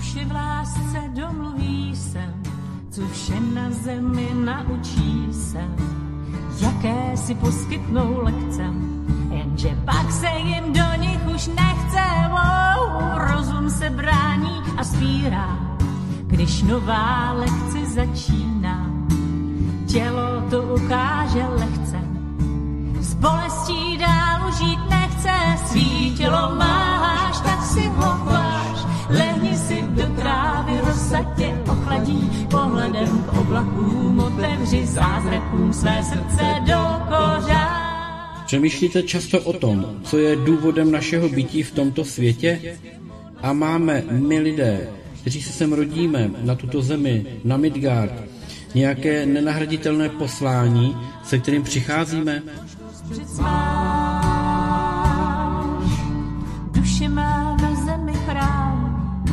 duše v lásce domluví se, co všem na zemi naučí se, jaké si poskytnou lekce, jenže pak se jim do nich už nechce. Oh, rozum se brání a spírá, když nová lekce začíná. Tělo to ukáže lehce, s bolestí dál žít nechce. Svý tělo máš, tak si ho chváš, lehni si do trávy, rosa tě ochladí. Pohledem k oblakům otevři zázrakům své srdce do kořán. Přemýšlíte často o tom, co je důvodem našeho bytí v tomto světě? A máme my lidé, kteří se sem rodíme, na tuto zemi, na Midgard, nějaké nenahraditelné poslání, se kterým přicházíme? Duše má na zemi chrám,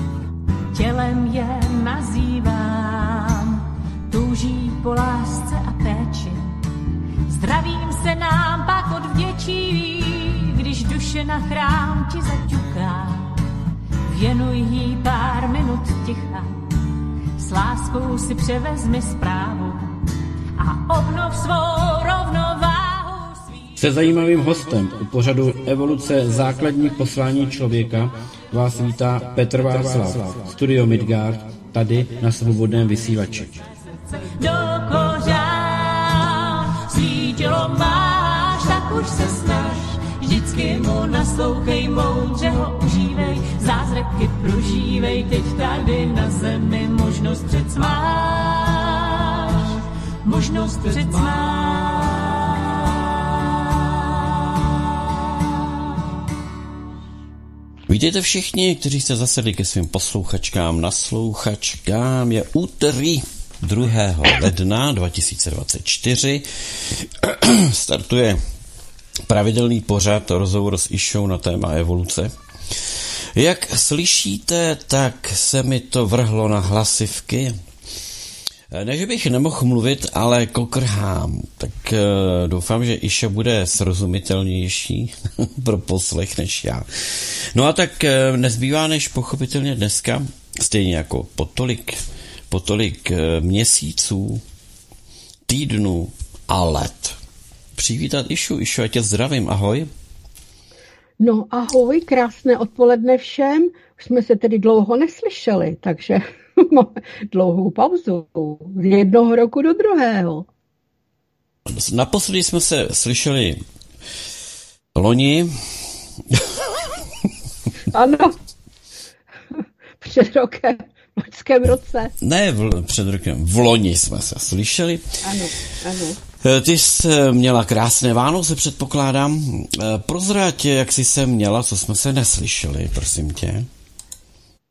tělem je nazývám, touží po lásce a péči. Zdravím se nám pak odvděčí, když duše na chrám ti zaťuká. Věnuj jí pár minut ticha, s láskou si převezmi zprávu a obnov svou rovnováhu. Se zajímavým hostem u pořadu Evoluce základních poslání člověka vás vítá Petr Václav, studio Midgard, tady na Svobodném vysílači. Tělo máš, tak už se snaž, vždycky mu naslouchej, moudře ho užívej, zázraky prožívej, teď tady na zemi možnost přec máš, možnost přec máš. Vítejte všichni, kteří se zasedli ke svým posluchačkám, naslouchačkám, je úterý. 2. ledna 2024 startuje pravidelný pořad rozhovor s Išou na téma evoluce. Jak slyšíte, tak se mi to vrhlo na hlasivky. Ne, že bych nemohl mluvit, ale kokrhám. Tak doufám, že Iša bude srozumitelnější pro poslech než já. No a tak nezbývá než pochopitelně dneska, stejně jako po tolik měsíců, týdnů a let přivítat Išu. Išu, já tě zdravím, ahoj. No ahoj, krásné odpoledne všem. Už jsme se tedy dlouho neslyšeli, takže máme dlouhou pauzu. Z jednoho roku do druhého. Naposledy jsme se slyšeli loni. Ano, před rokem. V loňském roce. Ne, před rokem, v loni jsme se slyšeli. Ano, ano. Ty jsi měla krásné Vánoce, předpokládám. Prozrať, jak jsi se měla, co jsme se neslyšeli, prosím tě.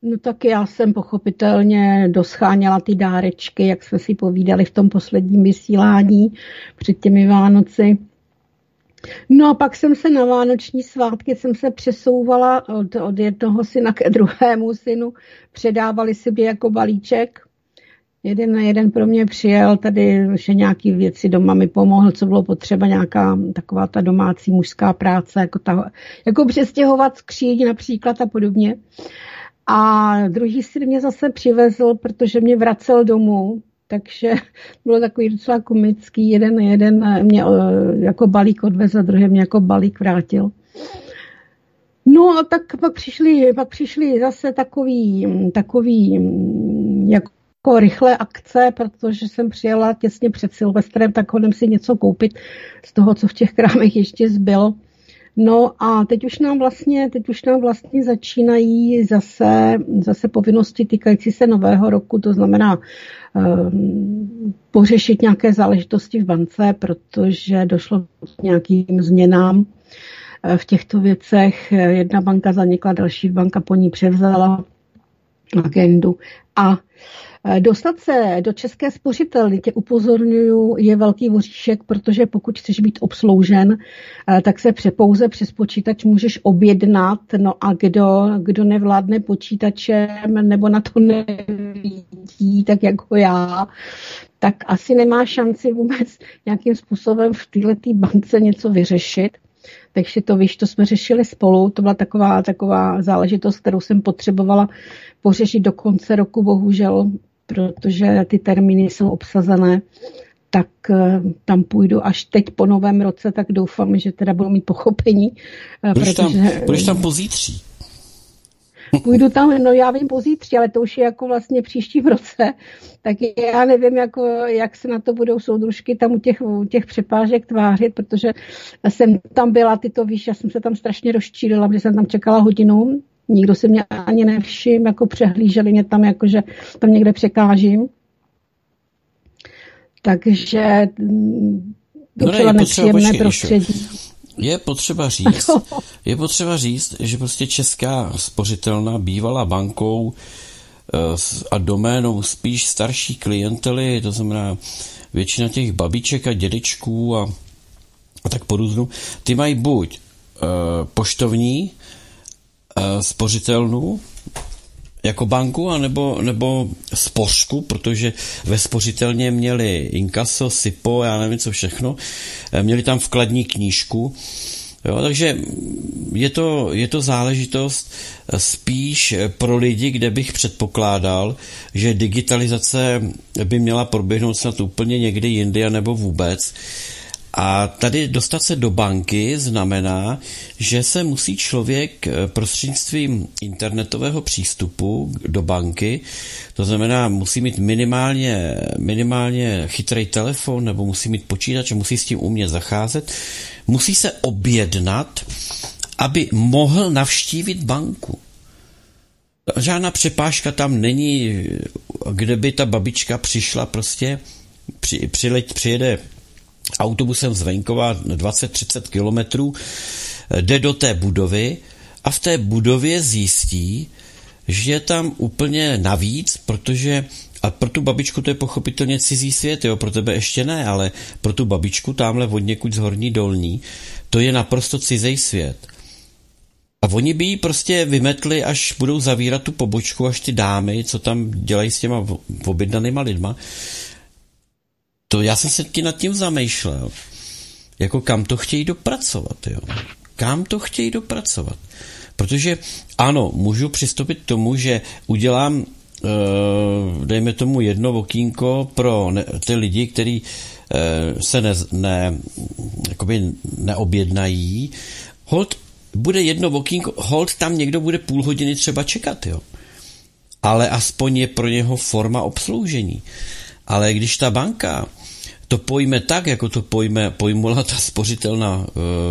No tak já jsem pochopitelně doscháněla ty dárečky, jak jsme si povídali v tom posledním vysílání před těmi Vánoci. No a pak jsem se na vánoční svátky přesouvala od jednoho syna ke druhému synu. Předávali si mě jako balíček. Jeden na jeden pro mě přijel, tady že nějaký věci doma mi pomohl, co bylo potřeba, nějaká taková ta domácí mužská práce, jako přestěhovat skříň například a podobně. A druhý syn mě zase přivezl, protože mě vracel domů. Takže bylo takový docela komický, jeden mě jako balík odvezl, druhý mě jako balík vrátil. No a tak pak přišly zase takový jako rychlé akce, protože jsem přijela těsně před Silvestrem, tak hodem si něco koupit z toho, co v těch krámech ještě zbylo. No a teď už nám vlastně začínají zase povinnosti týkající se nového roku, to znamená pořešit nějaké záležitosti v bance, protože došlo k nějakým změnám v těchto věcech. Jedna banka zanikla, další banka po ní převzala agendu a dostat se do České spořitelny, tě upozorňuju, je velký voříšek, protože pokud chceš být obsloužen, tak se pouze přes počítač můžeš objednat, no a kdo nevládne počítačem nebo na to nevidí, tak jako já, tak asi nemá šanci vůbec nějakým způsobem v této bance něco vyřešit. Takže to víš, to jsme řešili spolu, to byla taková záležitost, kterou jsem potřebovala pořešit do konce roku, bohužel, protože ty termíny jsou obsazené, tak tam půjdu až teď po novém roce, tak doufám, že teda budu mít pochopení. Budeš tam pozítří? Půjdu tam, no já vím pozítří, ale to už je jako vlastně příští v roce, tak já nevím, jak se na to budou soudružky tam u těch přepážek tvářit, protože jsem tam byla, ty to víš, já jsem se tam strašně rozčílila, protože jsem tam čekala hodinu, nikdo se mě ani nevšiml, jako přehlíželi mě tam, jakože tam někde překážím. Takže to bylo nepříjemné prostředí. Je potřeba říct, že prostě Česká spořitelna bývala bankou a doménou spíš starší klientely, to znamená většina těch babiček a dědečků a tak podobně. Ty mají buď poštovní spořitelnu jako banku, anebo spořku, protože ve spořitelně měli inkaso, SIPO, já nevím co všechno, měli tam vkladní knížku, jo, takže je to záležitost spíš pro lidi, kde bych předpokládal, že digitalizace by měla proběhnout snad úplně někdy jindy, anebo vůbec. A tady dostat se do banky znamená, že se musí člověk prostřednictvím internetového přístupu do banky, to znamená, musí mít minimálně chytrý telefon nebo musí mít počítač a musí s tím umět zacházet, musí se objednat, aby mohl navštívit banku. Žádná přepážka tam není, kde by ta babička přišla prostě, přijede autobusem z venkova 20-30 kilometrů, jde do té budovy a v té budově zjistí, že je tam úplně navíc, protože, a pro tu babičku to je pochopitelně cizí svět, jo, pro tebe ještě ne, ale pro tu babičku tamhle od někud z Horní Dolní, to je naprosto cizej svět. A oni by ji prostě vymetli, až budou zavírat tu pobočku, až ty dámy, co tam dělají s těma objednanýma lidma. To já jsem se nad tím zamýšlel, jako kam to chtějí dopracovat, jo. Kam to chtějí dopracovat. Protože ano, můžu přistoupit k tomu, že udělám, dejme tomu jedno okýnko pro ty lidi, kteří se jakoby neobjednají. Holt, bude jedno okýnko, holt tam někdo bude půl hodiny třeba čekat, jo. Ale aspoň je pro něho forma obsloužení. Ale když ta banka to pojme tak, jako to pojmula ta spořitelna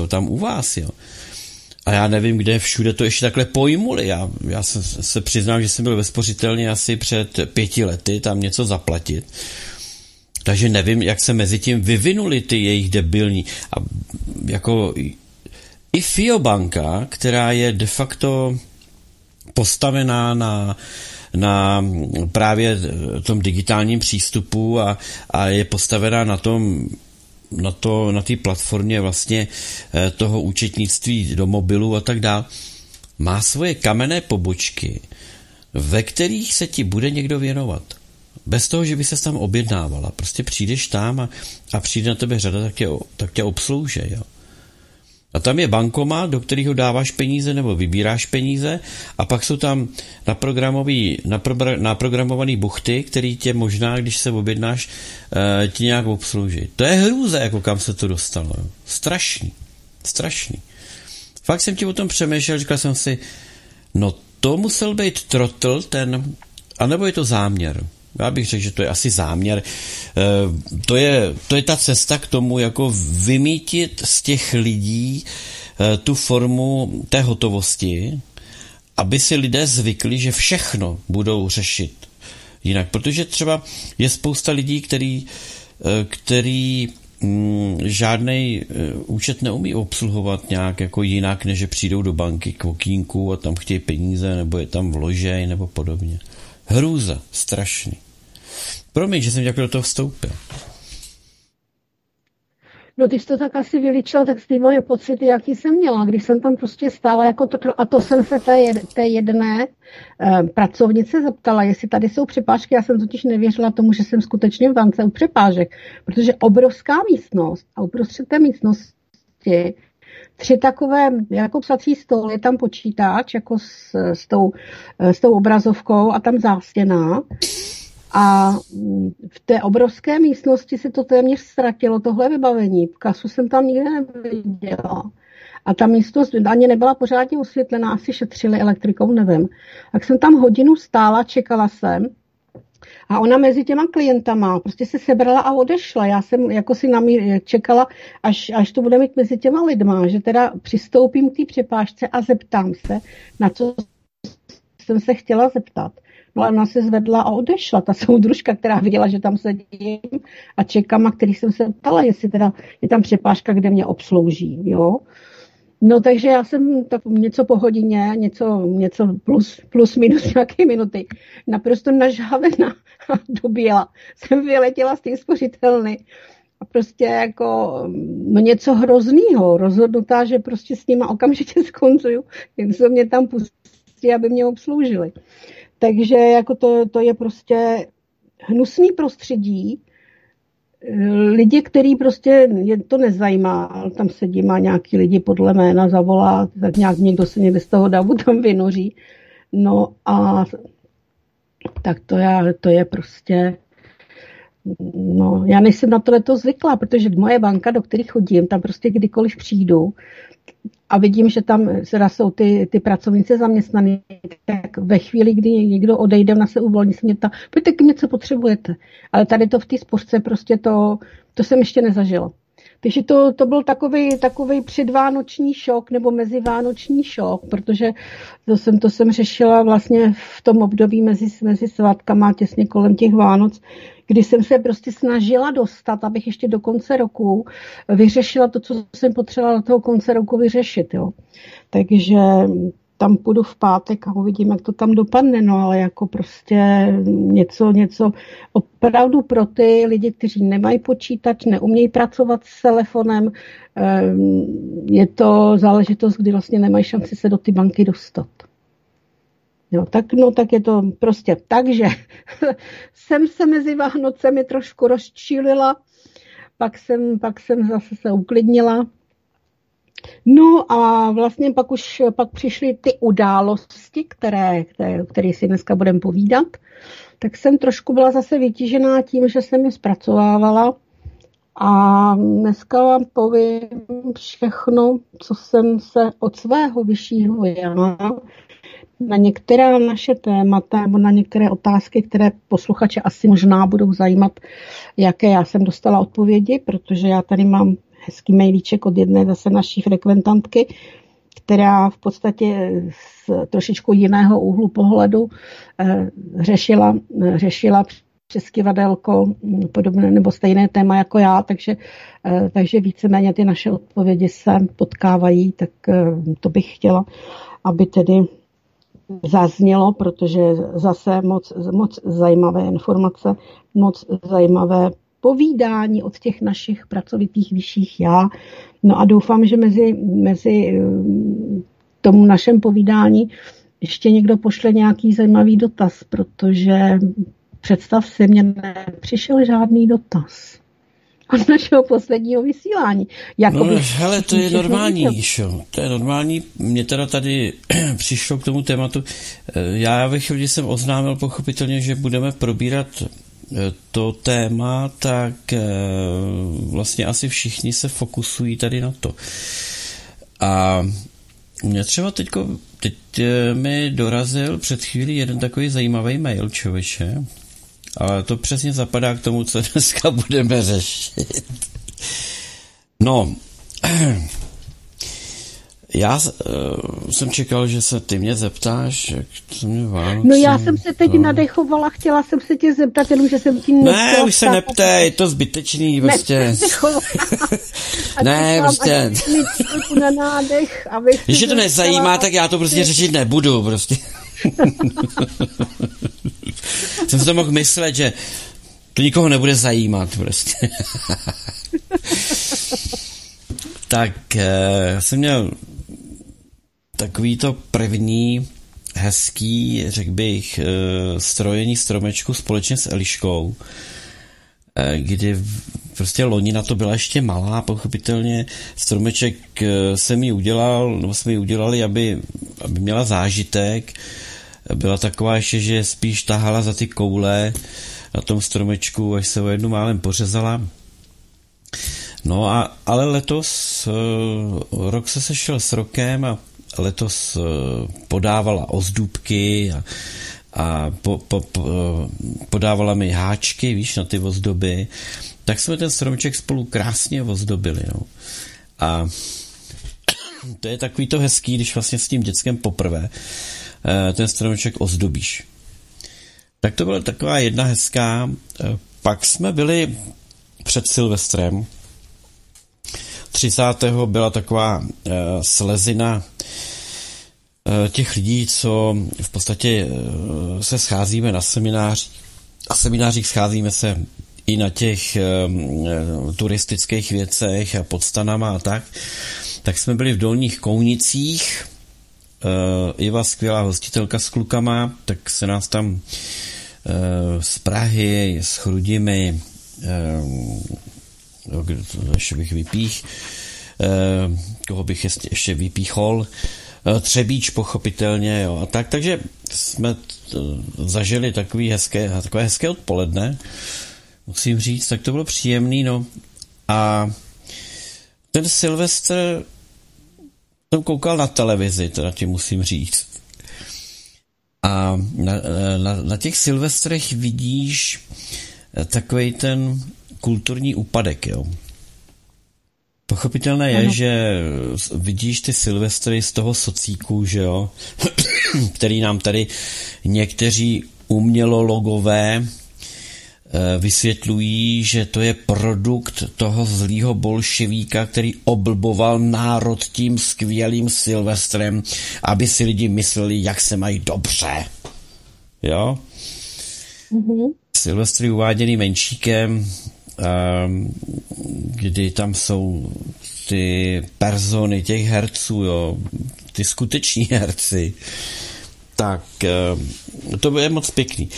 tam u vás, jo. A já nevím, kde všude to ještě takhle pojmuli. Já se přiznám, že jsem byl ve spořitelně asi před 5 lety tam něco zaplatit. Takže nevím, jak se mezi tím vyvinuli ty jejich debilní. A jako i Fio banka, která je de facto postavená na právě tom digitálním přístupu a je postavená na té platformě vlastně toho účetnictví do mobilu a tak dál, má svoje kamenné pobočky, ve kterých se ti bude někdo věnovat. Bez toho, že by se tam objednávala. Prostě přijdeš tam a přijde na tebe řada, tak tě obslouže, jo. A tam je bankomat, do kterého dáváš peníze nebo vybíráš peníze a pak jsou tam naprogramované buchty, který tě možná, když se objednáš, ti nějak obslouží. To je hrůza, jako kam se to dostalo. Strašný. Strašný. Fakt jsem ti o tom přemýšlel, říkal jsem si, no to musel být trotl ten, anebo je to záměr. Já bych řekl, že to je asi záměr. To je ta cesta k tomu, jako vymítit z těch lidí tu formu té hotovosti, aby si lidé zvykli, že všechno budou řešit jinak. Protože třeba je spousta lidí, který žádnej účet neumí obsluhovat nějak jako jinak, než že přijdou do banky k okýnku a tam chtějí peníze, nebo je tam vložej, nebo podobně. Hrůza, strašný. Promiň, že jsem jako do toho vstoupil. No ty jsi to tak asi vyličila, tak ty moje pocity, jaký jsem měla, když jsem tam prostě stála jako to, a to jsem se té jedné pracovnice zeptala, jestli tady jsou přepážky, já jsem totiž nevěřila tomu, že jsem skutečně v bance u přepážek, protože obrovská místnost a uprostřed té místnosti tři takové jako psací stoly, tam počítač jako s tou obrazovkou a tam zástěna. A v té obrovské místnosti se to téměř ztratilo, tohle vybavení. Kasu jsem tam nikde neviděla. A ta místnost ani nebyla pořádně osvětlená, asi šetřili elektrikou, nevím. Tak jsem tam hodinu stála, čekala jsem. A ona mezi těma klientama prostě se sebrala a odešla. Já jsem jako si čekala, až to bude mít mezi těma lidma, že teda přistoupím k té přepážce a zeptám se, na co jsem se chtěla zeptat. No a ona se zvedla a odešla, ta soudružka, která viděla, že tam sedím a čekám, a který jsem se ptala, jestli teda je tam přepážka, kde mě obslouží, jo. No takže já jsem tak něco po hodině, něco plus minus nějaké minuty, naprosto nažhavená a doběla. Jsem vyletěla z té spořitelny a prostě jako něco hroznýho, rozhodnutá, že prostě s nima okamžitě skoncuju, jen se mě tam pustí, aby mě obsloužili. Takže jako to je prostě hnusný prostředí. Lidi, který prostě je to nezajímá, tam sedí, má nějaký lidi podle jména, zavolá, tak nějak někdo se někde z toho davu tam vynoří. No a tak to je prostě, no já nejsem na tohleto zvyklá, protože moje banka, do které chodím, tam prostě kdykoliv přijdu a vidím, že tam jsou ty pracovnice zaměstnané, tak ve chvíli, kdy někdo odejde, ona se uvolní, se mě ta, pojďte k mě, co potřebujete. Ale tady to v té spořce prostě to jsem ještě nezažila. Takže to byl takový předvánoční šok nebo mezivánoční šok, protože to jsem řešila vlastně v tom období mezi svátkama, těsně kolem těch Vánoc, kdy jsem se prostě snažila dostat, abych ještě do konce roku vyřešila to, co jsem potřebovala do toho konce roku vyřešit. Jo. Takže tam půjdu v pátek a uvidím, jak to tam dopadne, no ale jako prostě něco opravdu pro ty lidi, kteří nemají počítač, neumějí pracovat s telefonem, je to záležitost, kdy vlastně nemají šanci se do ty banky dostat. Jo, tak je to prostě tak, že jsem se mezi Vánocemi trošku rozčílila, pak jsem zase se uklidnila. No a vlastně pak přišly ty události, které si dneska budeme povídat, tak jsem trošku byla zase vytížená tím, že jsem je zpracovávala a dneska vám povím všechno, co jsem se od svého vyššího já na některá naše témata nebo na některé otázky, které posluchače asi možná budou zajímat, jaké já jsem dostala odpovědi, protože já tady mám hezký mailíček od jedné zase naší frekventantky, která v podstatě z trošičku jiného úhlu pohledu řešila přes kivadelko podobné nebo stejné téma jako já, takže víceméně ty naše odpovědi se potkávají, tak to bych chtěla, aby tedy zaznělo, protože zase moc zajímavé informace, moc zajímavé povídání od těch našich pracovitých vyšších já. No a doufám, že mezi tomu našem povídání ještě někdo pošle nějaký zajímavý dotaz, protože představ si, mě nepřišel žádný dotaz od našeho posledního vysílání. Jakoby, no, hele, to je normální, Išo. To je normální. Mně teda tady přišlo k tomu tématu. Já ve chvíli jsem oznámil pochopitelně, že budeme probírat to téma, tak vlastně asi všichni se fokusují tady na to. A mě třeba teď mi dorazil před chvílí jeden takový zajímavý mail, člověče, ale to přesně zapadá k tomu, co dneska budeme řešit. No, já jsem čekal, že se ty mě zeptáš, jak to mě Vánoce... No já jsem se teď nadechovala, chtěla jsem se tě zeptat, jenom že jsem tím nechtěla... Ne, už se neptej, je to zbytečný, vlastně. Ne, vlastně. Na nádech, když to nezajímá, tak já to prostě řešit nebudu, prostě. Jsem si to mohl myslet, že to nikoho nebude zajímat, prostě. Tak jsem měl takový to první hezký, řekl bych, strojení stromečku společně s Eliškou, kdy prostě loni na to byla ještě malá, pochopitelně stromeček jsem ji udělal, nebo jsme ji udělali, aby měla zážitek. Byla taková ještě, že spíš tahala za ty koule na tom stromečku, až se o jednu málem pořezala. No a, ale letos rok se sešel s rokem a letos podávala ozdůbky a podávala mi háčky, víš, na ty ozdoby. Tak jsme ten stromček spolu krásně ozdobili. No. A to je takový to hezký, když vlastně s tím dětskem poprvé ten stromček ozdobíš. Tak to byla taková jedna hezká. Pak jsme byli před Silvestrem. 30. byla taková slezina těch lidí, co v podstatě se scházíme na seminářích. Na seminářích scházíme se i na těch turistických věcech a pod stanama a tak. Tak jsme byli v Dolních Kounicích. Iva, skvělá hostitelka s klukama, tak se nás tam z Prahy, z Chrudimi, ještě bych vypích, koho bych ještě vypíchol, Třebíč pochopitelně, jo, a tak, takže jsme zažili takové hezké odpoledne, musím říct, tak to bylo příjemný, no, a ten Silvestr jsem koukal na televizi, teda ti musím říct. A na těch Silvestrech vidíš takovej ten kulturní úpadek, jo. Pochopitelné je, že vidíš ty Silvestry z toho socíku, že jo, který nám tady někteří umělologové vysvětlují, že to je produkt toho zlýho bolševíka, který oblboval národ tím skvělým Silvestrem, aby si lidi mysleli, jak se mají dobře. Jo? Mm-hmm. Silvestry uváděný Menšíkem, kdy tam jsou ty persony těch herců, jo? Ty skuteční herci. Tak, to je moc pěkný.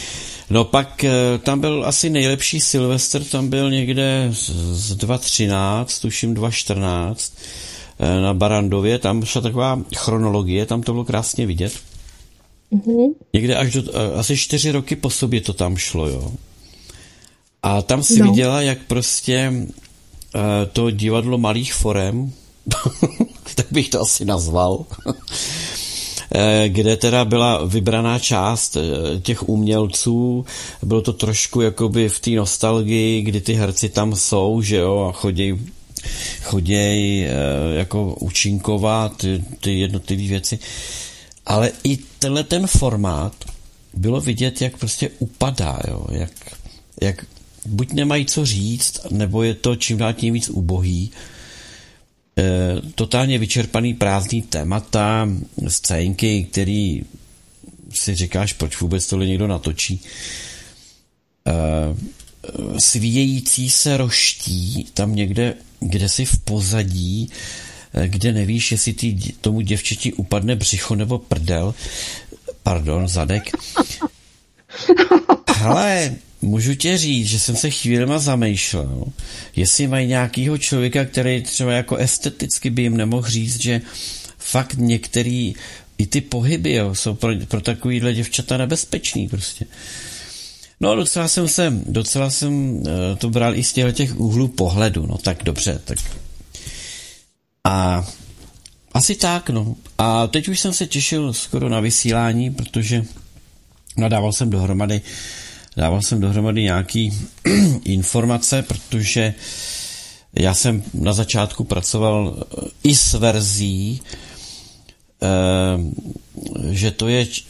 No pak tam byl asi nejlepší Silvestr, tam byl někde z 2013, tuším 2014, na Barandově, tam šla taková chronologie, tam to bylo krásně vidět. Mm-hmm. Někde až do, asi 4 roky po sobě to tam šlo, jo. A tam si viděla, jak prostě to divadlo malých forem, tak bych to asi nazval, kde teda byla vybraná část těch umělců, bylo to trošku jakoby v té nostalgii, kdy ty herci tam jsou, že jo, a choděj jako účinkovat ty jednotlivé věci, ale i tenhle ten formát bylo vidět, jak prostě upadá, jo, jak buď nemají co říct, nebo je to čím dál tím víc ubohý, totálně vyčerpaný prázdný témata, scénky, který si říkáš, proč vůbec tohle někdo natočí. Svíjející se roští tam někde, kde si v pozadí, kde nevíš, jestli tomu děvčeti upadne břicho nebo prdel. Pardon, zadek. Hele, můžu tě říct, že jsem se chvílema zamýšlel, jestli mají nějakýho člověka, který třeba jako esteticky by jim nemohl říct, že fakt některý, i ty pohyby, jo, jsou pro takovýhle děvčata nebezpečný prostě. No docela jsem to bral i z těch úhlů pohledu, no tak dobře, tak. A asi tak, no. A teď už jsem se těšil skoro na vysílání, protože dával jsem dohromady nějaký informace, protože já jsem na začátku pracoval i s verzí,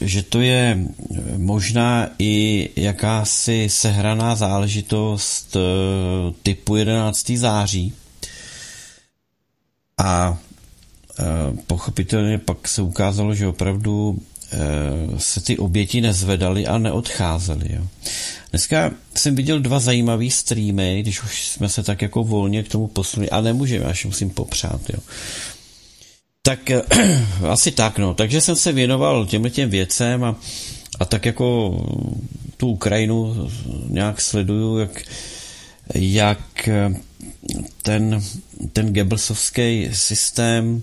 že to je možná i jakási sehraná záležitost typu 11. září. A pochopitelně pak se ukázalo, že opravdu se ty oběti nezvedaly a neodcházely. Jo. Dneska jsem viděl 2 zajímavý streamy, když už jsme se tak jako volně k tomu posunuli, a nemůžeme, až musím popřát. Jo. Tak asi tak, no. Takže jsem se věnoval těm věcem a tak jako tu Ukrajinu nějak sleduju, jak jak ten Goebbelsovský systém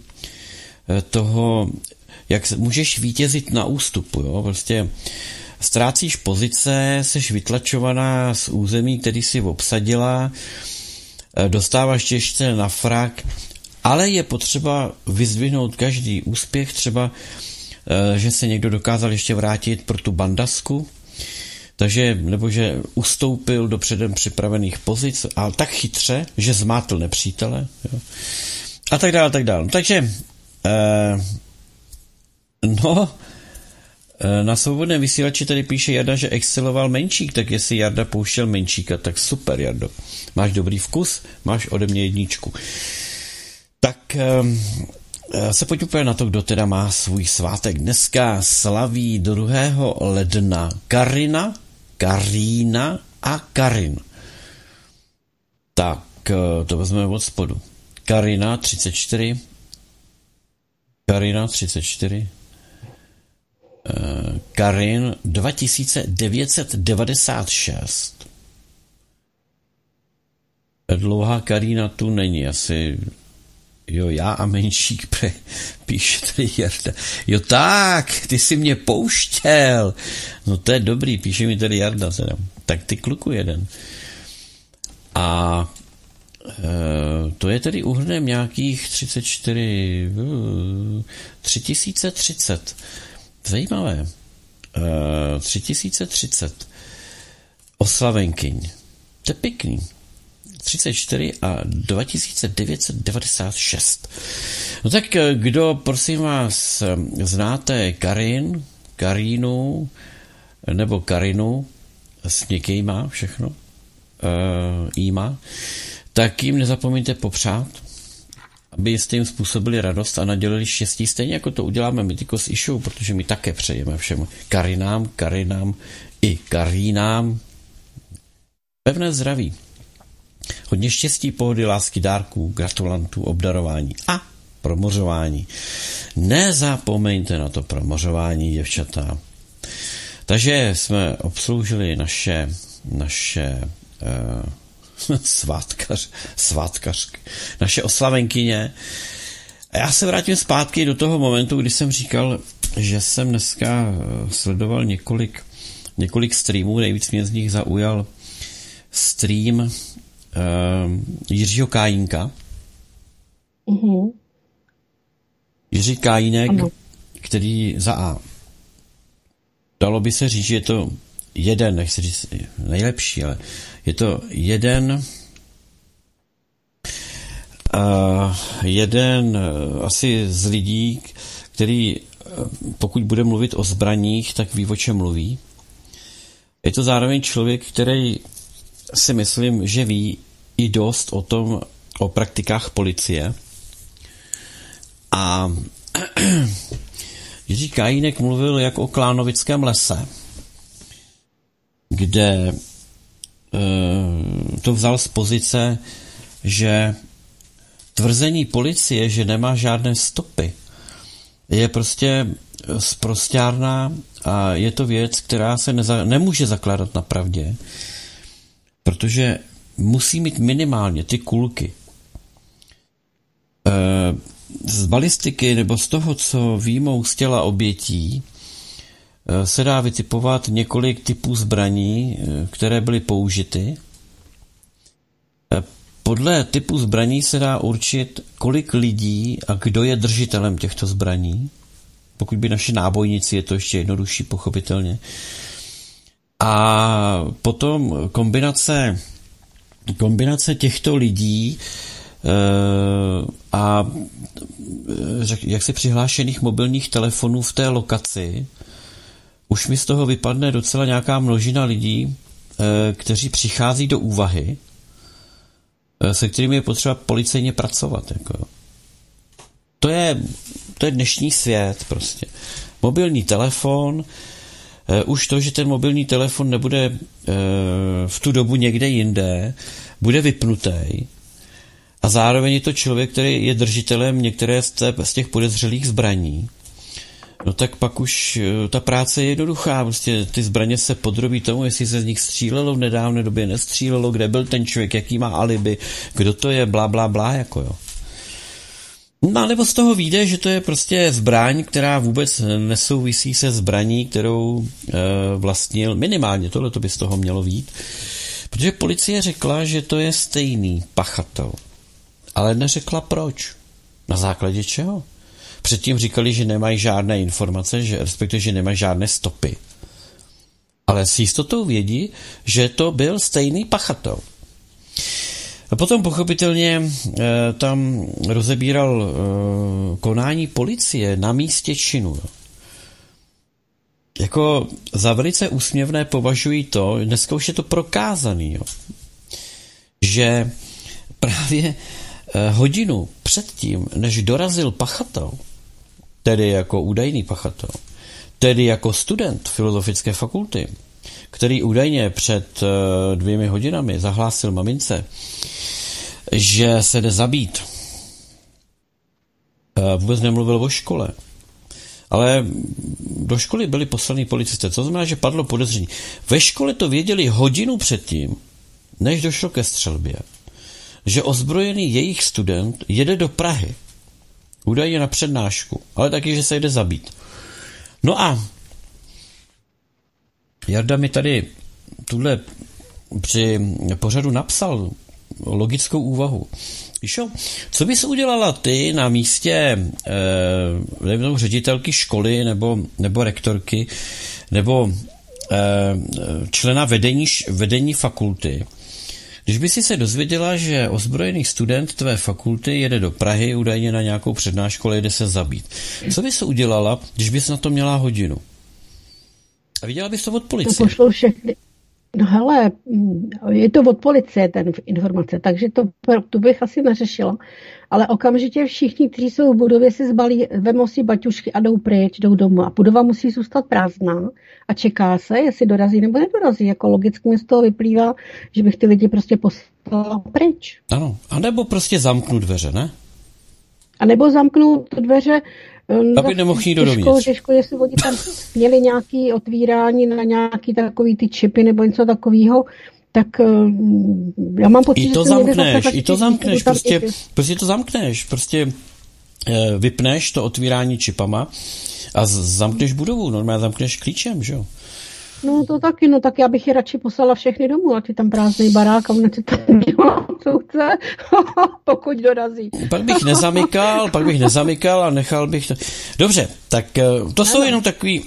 toho, jak můžeš vítězit na ústupu, jo, prostě ztrácíš pozice, jsi vytlačovaná z území, který jsi obsadila, dostáváš ještě na frak, ale je potřeba vyzdvihnout každý úspěch, třeba, že se někdo dokázal ještě vrátit pro tu bandasku, takže, nebo že ustoupil do předem připravených pozic, ale tak chytře, že zmátl nepřítele, jo, a tak dále, tak dále. Takže na Svobodném vysílači tady píše Jarda, že exceloval Menšík, tak jestli Jarda pouštěl Menšíka, tak super, Jardo. Máš dobrý vkus, máš ode mě jedničku. Tak se pojďme na to, kdo teda má svůj svátek. Dneska slaví 2. ledna Karina, Karína a Karin. Tak, to vezmeme od spodu. Karina 34. Karina 34. Karin 2996. Dlouhá Karina tu není, asi... Jo, já a Menšík, píše tady Jarda. Jo tak, ty jsi mě pouštěl. No to je dobrý, píše mi tady Jarda. Tak ty kluku jeden. A to je tedy úhrnem nějakých 34... 3030. Zajímavé. 3030. Oslavenkyň. To je pěkný. 34 a 2996. No tak kdo, prosím vás, znáte Karin, Karínu nebo Karinu s někýma všechno, jíma, tak jim nezapomeňte popřát, abyste jim způsobili radost a nadělili štěstí, stejně jako to uděláme my tyko s Išou, protože my také přejeme všem Karinám, Karinám i Karínám pevné zdraví. Hodně štěstí, pohody, lásky, dárků, gratulantů, obdarování a promořování. Nezapomeňte na to promořování, děvčata. Takže jsme obsloužili naše svátkařky, naše oslavenkyně. A já se vrátím zpátky do toho momentu, kdy jsem říkal, že jsem dneska sledoval několik streamů, nejvíc mě z nich zaujal stream Jiřího Kajínka. Uhum. Jiří Kajínek, ano. Který za A. Dalo by se říct, že je to jeden, nechci říct nejlepší, ale je to jeden asi z lidí, který pokud bude mluvit o zbraních, tak ví, o čem mluví. Je to zároveň člověk, který si myslím, že ví i dost o praktikách policie. A Jiří Kajínek mluvil jak o Klánovickém lese, kde to vzal z pozice, že tvrzení policie, že nemá žádné stopy, je prostě sprosťárná a je to věc, která se nemůže zakládat na pravdě, protože musí mít minimálně ty kulky. Z balistiky nebo z toho, co výjmou z těla obětí, se dá vytipovat několik typů zbraní, které byly použity. Podle typu zbraní se dá určit, kolik lidí a kdo je držitelem těchto zbraní. Pokud by naši nábojníci, je to ještě jednodušší, pochopitelně. A potom kombinace těchto lidí a jaksi přihlášených mobilních telefonů v té lokaci, už mi z toho vypadne docela nějaká množina lidí, kteří přichází do úvahy, se kterými je potřeba policejně pracovat. Jako. To je dnešní svět prostě. Mobilní telefon. Už to, že ten mobilní telefon nebude v tu dobu někde jinde, bude vypnutý. A zároveň je to člověk, který je držitelem některé z těch podezřelých zbraní. No tak pak už ta práce je jednoduchá, prostě ty zbraně se podrobí tomu, jestli se z nich střílelo v nedávné době, nestřílelo, kde byl ten člověk, jaký má alibi, kdo to je, blá, blá, blá, jako jo. No nebo z toho vyjde, že to je prostě zbraň, která vůbec nesouvisí se zbraní, kterou vlastnil, minimálně tohle to by z toho mělo vyjít, protože policie řekla, že to je stejný pachatel, ale neřekla proč, na základě čeho. Předtím říkali, že nemají žádné informace, že, respektive, že nemají žádné stopy. Ale s jistotou vědí, že to byl stejný pachatel. A potom pochopitelně tam rozebíral konání policie na místě činu. Jako za velice úsměvné považují to, dneska už je to prokázaný, jo, že právě hodinu předtím, než dorazil pachatel, tedy jako údajný pachatel, tedy jako student Filozofické fakulty, který údajně před 2 hodinami zahlásil mamince, že se jde zabít. Vůbec nemluvil o škole. Ale do školy byli poslaní policisté, co znamená, že padlo podezření. Ve škole to věděli hodinu předtím, než došlo ke střelbě, že ozbrojený jejich student jede do Prahy. Údajně na přednášku, ale taky, že se jde zabít. No a Jarda mi tady tuhle při pořadu napsal logickou úvahu. Išo, co bys udělala ty na místě nevím, ředitelky školy nebo rektorky nebo člena vedení fakulty, když by si se dozvěděla, že ozbrojený student tvé fakulty jede do Prahy údajně na nějakou přednášku, ale jede se zabít. Co bys udělala, když bys na to měla hodinu? A viděla bys to od policie? To pošlou všechny. No hele, je to od policie ten informace, takže to bych asi neřešila. Ale okamžitě všichni, kteří jsou v budově, si zbalí, vemou si baťušky a jdou pryč, jdou domů. A budova musí zůstat prázdná a čeká se, jestli dorazí nebo nedorazí. Jako logicky mi z toho vyplývá, že bych ty lidi prostě poslala pryč. Ano, anebo prostě zamknu dveře, ne? A nebo zamknu dveře, aby nemohl jít do dovnitř. Těžko, jestli oni tam měli nějaké otvírání na nějaké takové ty čipy nebo něco takového, tak já mám pocit, že to zamkneš, prostě to zamkneš, prostě vypneš to otvírání čipama a zamkneš budovu, normálně zamkneš klíčem, že jo? No to taky, no tak já bych je radši poslala všechny domů, ať je tam prázdný barák a ona se tam dělá, co chce, pokud dorazí. Pak bych nezamykal a nechal bych to. Dobře, tak to jsou jenom takový.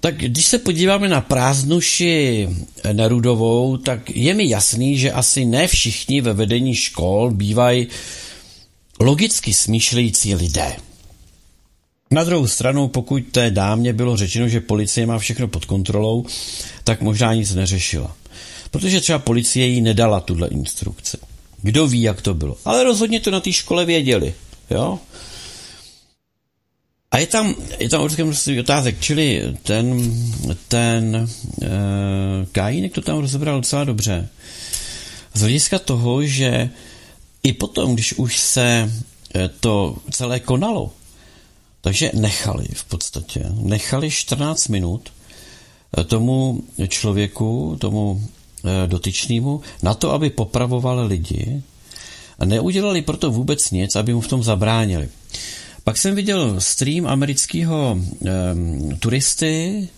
Tak když se podíváme na prázdnuši Nerudovou, tak je mi jasný, že asi ne všichni ve vedení škol bývají logicky smýšlející lidé. Na druhou stranu, pokud té dámě bylo řečeno, že policie má všechno pod kontrolou, tak možná nic neřešila. Protože třeba policie jí nedala tuhle instrukci. Kdo ví, jak to bylo. Ale rozhodně to na té škole věděli. Jo? A je tam určitě množství otázek. Čili ten Kajínek to tam rozebral docela dobře. Z hlediska toho, že i potom, když už se to celé konalo, takže nechali 14 minut tomu člověku, tomu dotyčnému, na to, aby popravoval lidi a neudělali proto vůbec nic, aby mu v tom zabránili. Pak jsem viděl stream amerického turisty,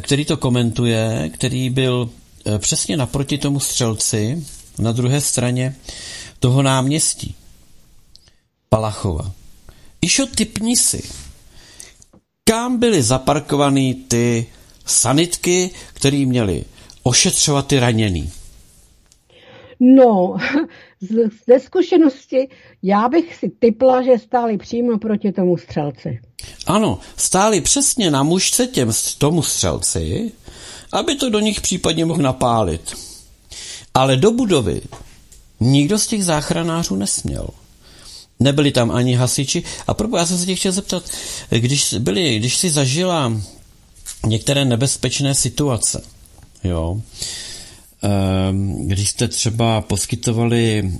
který to komentuje, který byl přesně naproti tomu střelci na druhé straně toho náměstí Palachova. Išo, typni si, kam byly zaparkovaný ty sanitky, které měly ošetřovat ty raněný? No, ze zkušenosti já bych si tipla, že stáli přímo proti tomu střelci. Ano, stáli přesně na mužce tomu střelci, aby to do nich případně mohl napálit. Ale do budovy nikdo z těch záchranářů nesměl. Nebyli tam ani hasiči. A proto já jsem se tě chtěl zeptat, když jsi zažila některé nebezpečné situace, jo, Když jste třeba poskytovali,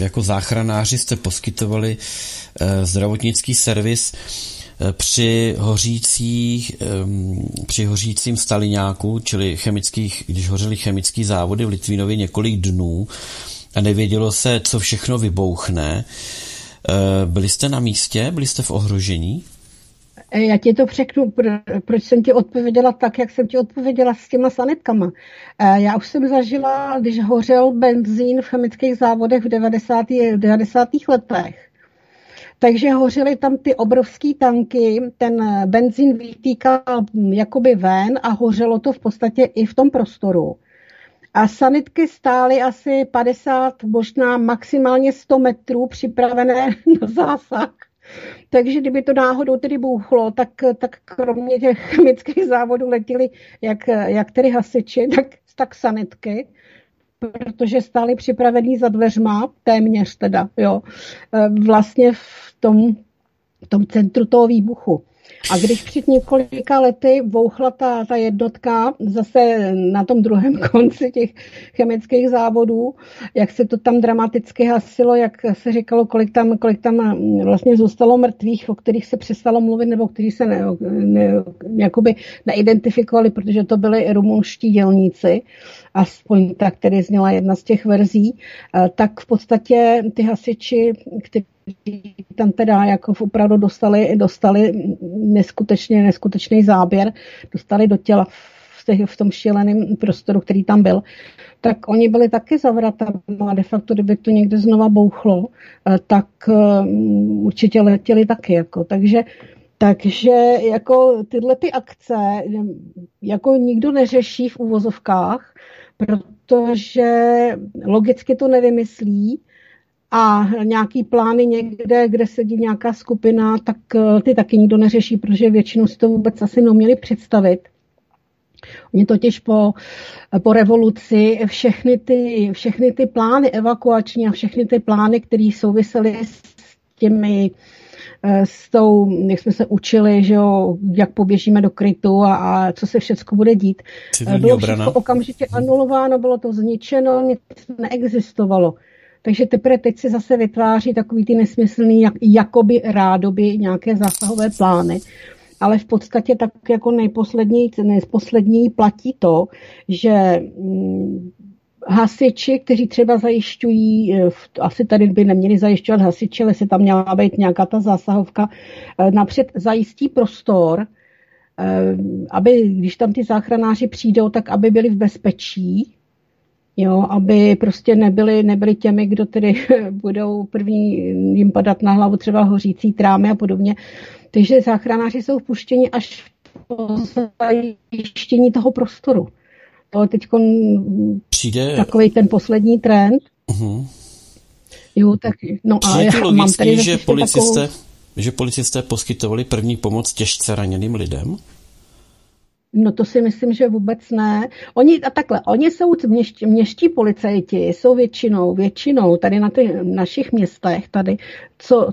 jako záchranáři jste poskytovali zdravotnický servis při hořícím Staliňáku, čili když hořely chemické závody v Litvínově několik dnů a nevědělo se, co všechno vybouchne, byli jste na místě? Byli jste v ohrožení? Já ti to překnu, proč jsem ti odpověděla tak, jak jsem ti odpověděla s těma sanitkama. Já už jsem zažila, když hořel benzín v chemických závodech v 90. letech. Takže hořely tam ty obrovský tanky, ten benzín vytýkal jakoby ven a hořelo to v podstatě i v tom prostoru. A sanitky stály asi 50, možná maximálně 100 metrů připravené na zásah. Takže kdyby to náhodou tedy bouchlo, tak kromě těch chemických závodů letěly jak tedy hasiči, tak sanitky, protože stály připravení za dveřma, téměř teda, jo, vlastně v tom centru toho výbuchu. A když před několika lety bouchla ta jednotka zase na tom druhém konci těch chemických závodů, jak se to tam dramaticky hasilo, jak se říkalo, kolik tam vlastně zůstalo mrtvých, o kterých se přestalo mluvit nebo o kterých se jakoby neidentifikovali, protože to byli rumunští dělníci, aspoň tak tedy zněla jedna z těch verzí, tak v podstatě ty hasiči, tam teda jako opravdu dostali neskutečný záběr, dostali do těla v tom šíleném prostoru, který tam byl, tak oni byli taky zavratami a de facto, kdyby to někde znova bouchlo, tak určitě letěli taky. Jako. Takže jako tyhle ty akce jako nikdo neřeší v uvozovkách, protože logicky to nevymyslí, a nějaký plány někde, kde sedí nějaká skupina, tak ty taky nikdo neřeší, protože většinou si to vůbec asi neuměli představit. Oni totiž po revoluci všechny ty plány evakuační a všechny ty plány, které souvisely s tou, jak jsme se učili, že jo, jak poběžíme do krytu a co se všecko bude dít. Bylo všechno okamžitě anulováno, bylo to zničeno, nic neexistovalo. Takže teprve teď se zase vytváří takový ty nesmyslný, jakoby rádoby nějaké zásahové plány. Ale v podstatě tak jako nejposlední platí to, že hasiči, kteří třeba zajišťují, asi tady by neměli zajišťovat hasiči, ale se tam měla být nějaká ta zásahovka, napřed zajistí prostor, aby když tam ty záchranáři přijdou, tak aby byli v bezpečí. Jo, aby prostě nebyli těmi, kdo tedy budou první jim padat na hlavu třeba hořící trámy a podobně. Takže záchranáři jsou vpuštěni až po zajištění toho prostoru. To je teď takový ten poslední trend. Uh-huh. Jo, tak, no a je to logický, že policisté poskytovali první pomoc těžce raněným lidem? No to si myslím, že vůbec ne. Oni jsou městští policajti, jsou většinou tady na těch našich městech, tady,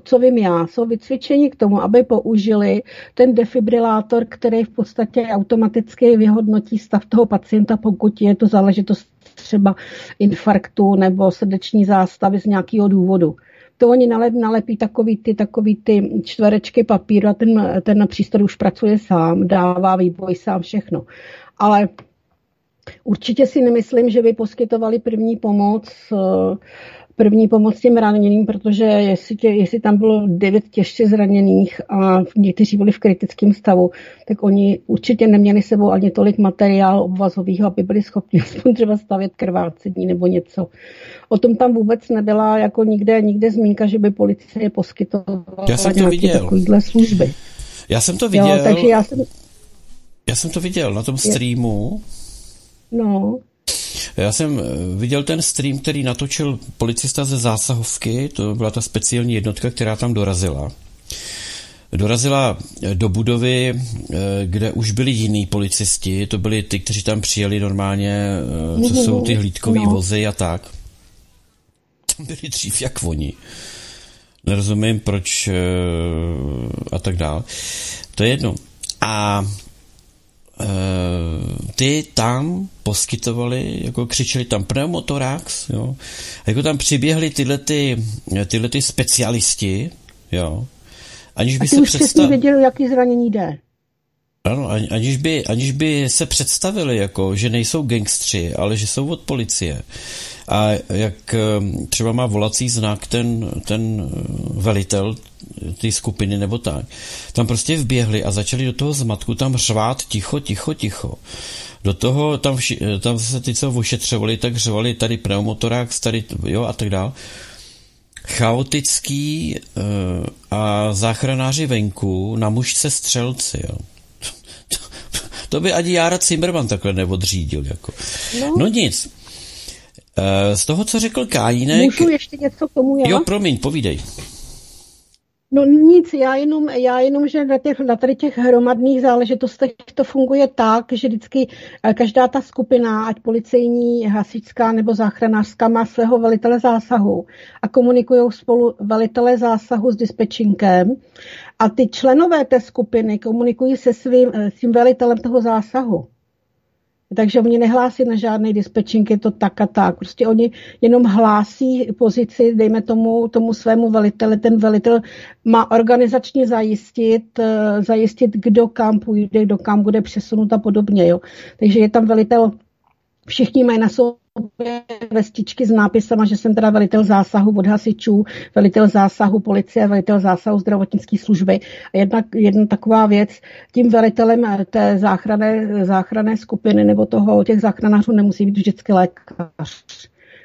co vím já, jsou vycvičeni k tomu, aby použili ten defibrilátor, který v podstatě automaticky vyhodnotí stav toho pacienta, pokud je to záležitost třeba infarktu nebo srdeční zástavy z nějakého důvodu. To oni nalepí takový ty čtverečky papíru a ten přístroj už pracuje sám, dává výboj sám, všechno. Ale určitě si nemyslím, že by poskytovali první pomoc těm raněným, protože jestli tam bylo 9 těžce zraněných a někteří byli v kritickém stavu, tak oni určitě neměli s sebou ani tolik materiálu obvazového, aby byli schopni aspoň třeba stavět krvácení nebo něco. O tom tam vůbec nebyla jako nikde zmínka, že by policie poskytovala nějaké takovéhle služby. Já jsem to viděl. Jo, takže já jsem to viděl na tom streamu. No. Já jsem viděl ten stream, který natočil policista ze zásahovky, to byla ta speciální jednotka, která tam dorazila. Dorazila do budovy, kde už byli jiní policisti, to byli ty, kteří tam přijeli normálně, co jsou ty hlídkový vozy a tak. Tam byli dřív jak oni. Nerozumím, proč a tak dál. To je jedno. A ty tam poskytovali, jako křičeli tam pneumotorax, jo, a jako tam přiběhli tyhle ty specialisti, jo, aniž by se představili. Věděli, jaký zranění jde. Ano, aniž by se představili, jako, že nejsou gangstři, ale že jsou od policie. A jak třeba má volací znak ten velitel ty skupiny nebo tak. Tam prostě vběhli a začali do toho zmatku tam řvát ticho. Do toho tam se ty, co ošetřovali, tak řvali tady pneumotorax, tady jo a tak dál. Chaotický a záchranáři venku na mužce střelci, jo. To by ani Jára Cimrman takhle neodřídil, jako. No nic. Z toho, co řekl Kajínek... Můžu ještě něco k tomu, já? Jo, promiň, povídej. No nic, já jenom že na tady těch hromadných záležitostech to funguje tak, že vždycky každá ta skupina, ať policejní, hasičská nebo záchranářská, má svého velitele zásahu a komunikují spolu velitele zásahu s dispečinkem a ty členové té skupiny komunikují se svým velitelem toho zásahu. Takže oni nehlásí na žádné dispečinky to tak a tak. Prostě oni jenom hlásí pozici, dejme tomu svému veliteli. Ten velitel má organizačně zajistit, kdo kam půjde, kdo kam bude přesunut a podobně. Jo. Takže je tam velitel, všichni mají na sobě vestičky s nápisama, že jsem teda velitel zásahu od hasičů, velitel zásahu policie, velitel zásahu zdravotnické služby. A jedna taková věc, tím velitelem té záchranné skupiny nebo těch záchranářů nemusí být vždycky lékař.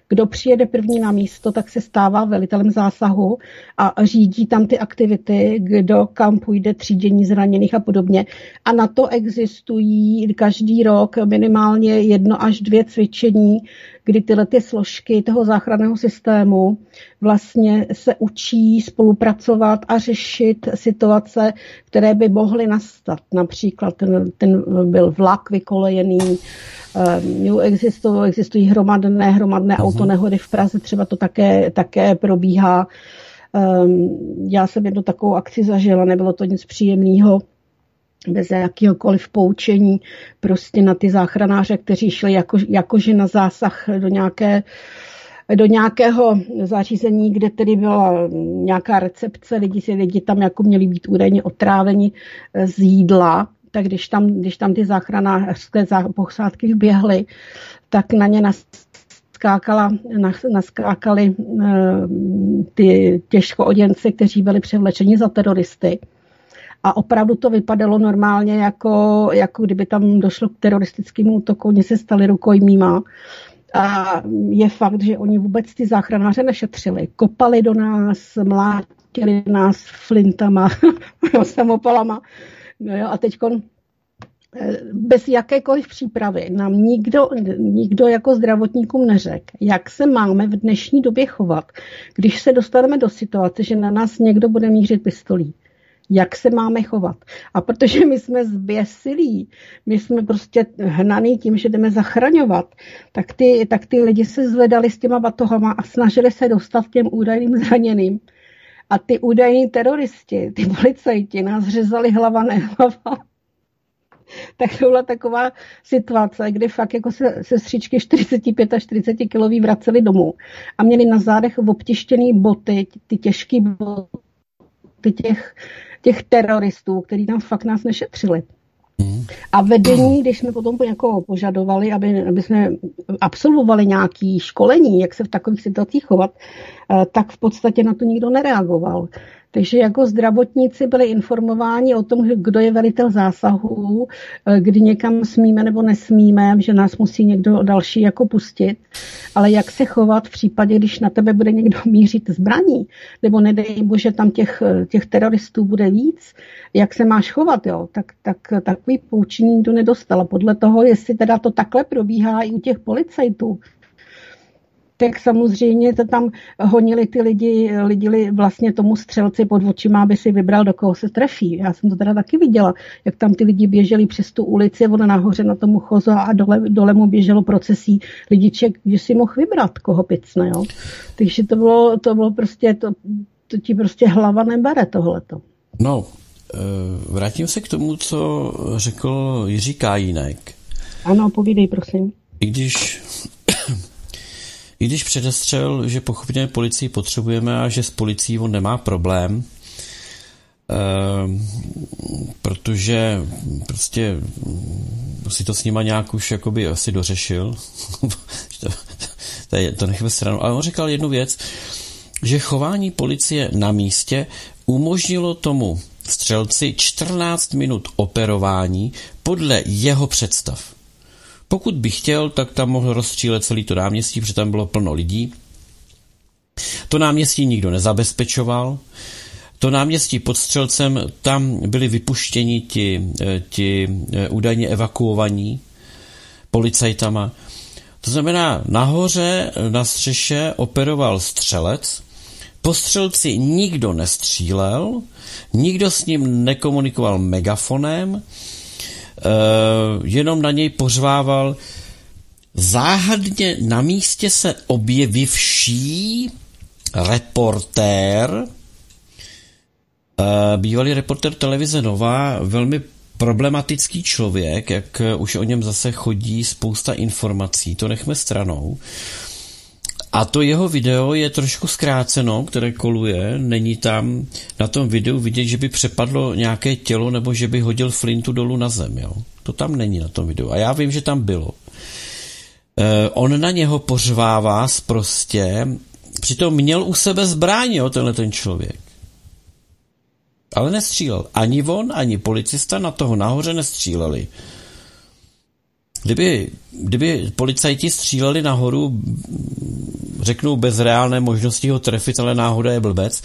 Kdo přijede první na místo, tak se stává velitelem zásahu a řídí tam ty aktivity, kdo kam půjde, třídění zraněných a podobně. A na to existují každý rok minimálně 1 až 2 cvičení, kdy tyhle ty složky toho záchranného systému vlastně se učí spolupracovat a řešit situace, které by mohly nastat. Například ten byl vlak vykolejený, existují hromadné autonehody v Praze, třeba to také probíhá. Já jsem jednu takovou akci zažila, nebylo to nic příjemného, bez jakýhokoliv poučení, prostě na ty záchranáře, kteří šli jakože na zásah do nějakého zařízení, kde tedy byla nějaká recepce, lidi tam jako měli být údajně otráveni z jídla, tak když tam ty záchranářské posádky vběhly, tak na ně naskákali ty těžkooděnci, kteří byli převlečeni za teroristy. A opravdu to vypadalo normálně, jako kdyby tam došlo k teroristickému útoku, oni se stali rukojmíma. A je fakt, že oni vůbec ty záchranáře nešetřili. Kopali do nás, mlátili nás flintama, samopalama. No jo, a teďkon bez jakékoliv přípravy nám nikdo jako zdravotníkům neřekl, jak se máme v dnešní době chovat, když se dostaneme do situace, že na nás někdo bude mířit pistolí. Jak se máme chovat. A protože my jsme zběsilí, my jsme prostě hnaný tím, že jdeme zachraňovat, tak ty lidi se zvedali s těma batohama a snažili se dostat těm údajným zraněným. A ty údajní teroristi, ty policajti nás řezali hlava ne hlava. Tak to byla taková situace, kdy fakt jako se sestřičky 45 a 40 kilový vraceli domů a měli na zádech obtištěné boty, ty těžké boty těch teroristů, který tam fakt nás nešetřili. A vedení, když jsme potom jako požadovali, aby jsme absolvovali nějaké školení, jak se v takových situacích chovat, tak v podstatě na to nikdo nereagoval. Takže jako zdravotníci byli informováni o tom, kdo je velitel zásahu, kdy někam smíme nebo nesmíme, že nás musí někdo další jako pustit, ale jak se chovat v případě, když na tebe bude někdo mířit zbraní, nebo nedej bože, tam těch teroristů bude víc, jak se máš chovat, jo, tak takový poučení nikdo nedostal. Podle toho, jestli teda to takhle probíhá i u těch policajtů, tak samozřejmě to tam honili ty lidi vlastně tomu střelci pod očima, aby si vybral, do koho se trefí. Já jsem to teda taky viděla, jak tam ty lidi běželi přes tu ulici, ona nahoře na tomu chozo a dole mu běželo procesí lidiček, že si mohl vybrat, koho picne, jo. Takže to bylo prostě, to ti prostě hlava nebere tohleto. No, vrátím se k tomu, co řekl Jiří Kajínek. Ano, povídej, prosím. I když předestřel, že pochopně policii potřebujeme a že s policií on nemá problém, protože prostě si to s nima nějak už jakoby asi dořešil. To nechme stranu. Ale on říkal jednu věc, že chování policie na místě umožnilo tomu střelci 14 minut operování podle jeho představ. Pokud by chtěl, tak tam mohl rozstřílet celý to náměstí, protože tam bylo plno lidí. To náměstí nikdo nezabezpečoval. To náměstí pod Střelcem, tam byli vypuštěni ti údajně evakuovaní policajtama. To znamená, nahoře na střeše operoval střelec, po střelci nikdo nestřílel, nikdo s ním nekomunikoval megafonem, jenom na něj pořvával: záhadně na místě se objevivší reportér, bývalý reportér televize Nova, velmi problematický člověk, jak už o něm zase chodí spousta informací, to nechme stranou. A to jeho video je trošku zkráceno, které koluje, není tam na tom videu vidět, že by přepadlo nějaké tělo nebo že by hodil flintu dolů na zem. Jo? To tam není na tom videu. A já vím, že tam bylo. On na něho pořvává sprostě, přitom měl u sebe zbraň, jo, tenhle ten člověk. Ale nestřílel. Ani on, ani policista na toho nahoře nestříleli. Kdyby policajti stříleli nahoru, řeknou bez reálné možnosti ho trefit, ale náhoda je blbec,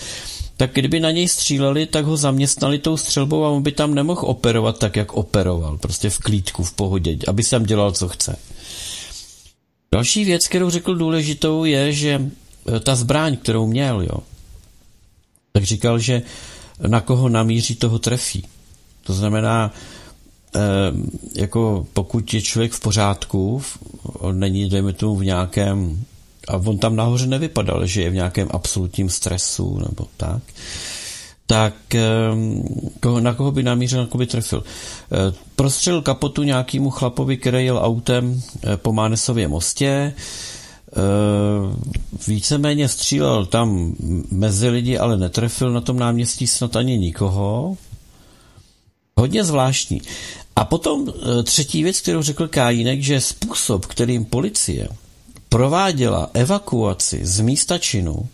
tak kdyby na něj stříleli, tak ho zaměstnali tou střelbou a on by tam nemohl operovat tak, jak operoval. Prostě v klídku, v pohodě, aby sám dělal, co chce. Další věc, kterou řekl důležitou, je, že ta zbraň, kterou měl, jo, tak říkal, že na koho namíří, toho trefí. To znamená, jako pokud je člověk v pořádku, není, dejme tomu, v nějakém, a on tam nahoře nevypadal, že je v nějakém absolutním stresu nebo tak, na koho by namířil, na koho by trefil. Prostřelil kapotu nějakému chlapovi, který jel autem po Mánesově mostě, víceméně střílel tam mezi lidi, ale netrefil na tom náměstí snad ani nikoho. Hodně zvláštní. A potom třetí věc, kterou řekl Kajínek, že způsob, kterým policie prováděla evakuaci z místa činu,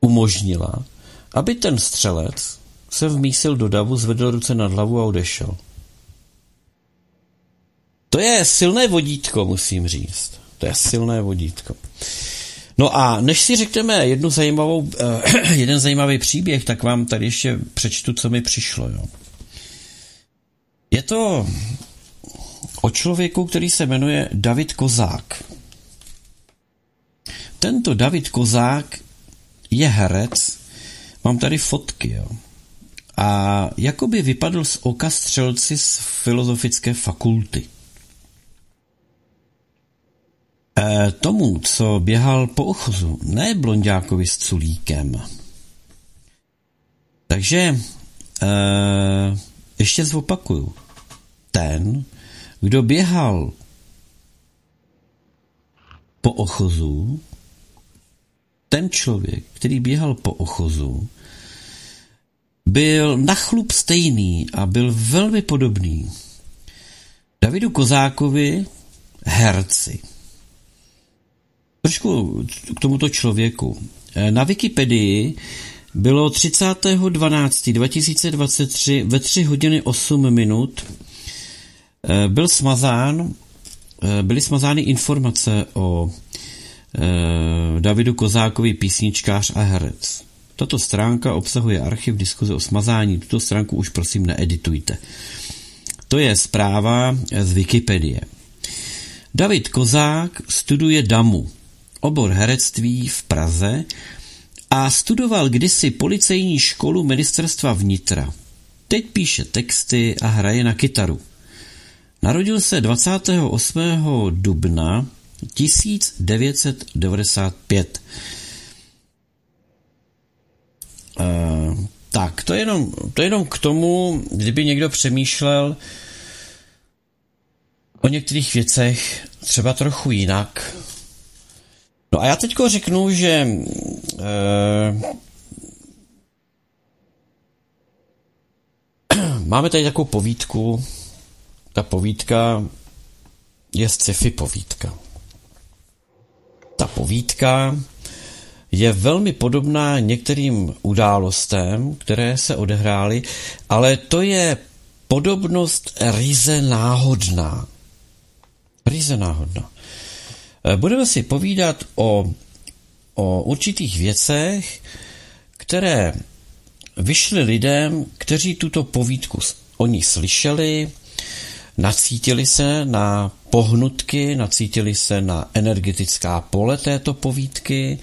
umožnila, aby ten střelec se vmísil do davu, zvedl ruce nad hlavu a odešel. To je silné vodítko, musím říct. To je silné vodítko. No a než si řekneme jeden zajímavý příběh, tak vám tady ještě přečtu, co mi přišlo. Jo. Je to o člověku, který se jmenuje David Kozák. Tento David Kozák je herec. Mám tady fotky. Jo. A jakoby vypadl z oka střelci z Filozofické fakulty. Tomu, co běhal po ochozu, ne blonďákovi s culíkem. Takže ještě zopakuju. Ten, kdo běhal po ochozu, ten člověk, který běhal po ochozu, byl na chlup stejný a byl velmi podobný Davidu Kozákovi, herci. Trošku k tomuto člověku. Na Wikipedii bylo 30.12.2023 ve 3 hodiny 8 minut byly smazány informace o Davidu Kozákovi, písničkář a herec. Tato stránka obsahuje archiv diskuze o smazání. Tuto stránku už prosím needitujte. To je zpráva z Wikipedie. David Kozák studuje DAMU, obor herectví v Praze, a studoval kdysi policejní školu Ministerstva vnitra. Teď píše texty a hraje na kytaru. Narodil se 28. dubna 1995. Tak, to jenom k tomu, kdyby někdo přemýšlel, o některých věcech třeba trochu jinak. No a já teďko řeknu, že máme tady takovou povídku. Ta povídka je sci-fi povídka. Ta povídka je velmi podobná některým událostem, které se odehrály, ale to je podobnost ryze náhodná. Ryze náhodná. Budeme si povídat o určitých věcech, které vyšly lidem, kteří tuto povídku o ní slyšeli, nacítili se na pohnutky, nacítili se na energetická pole této povídky.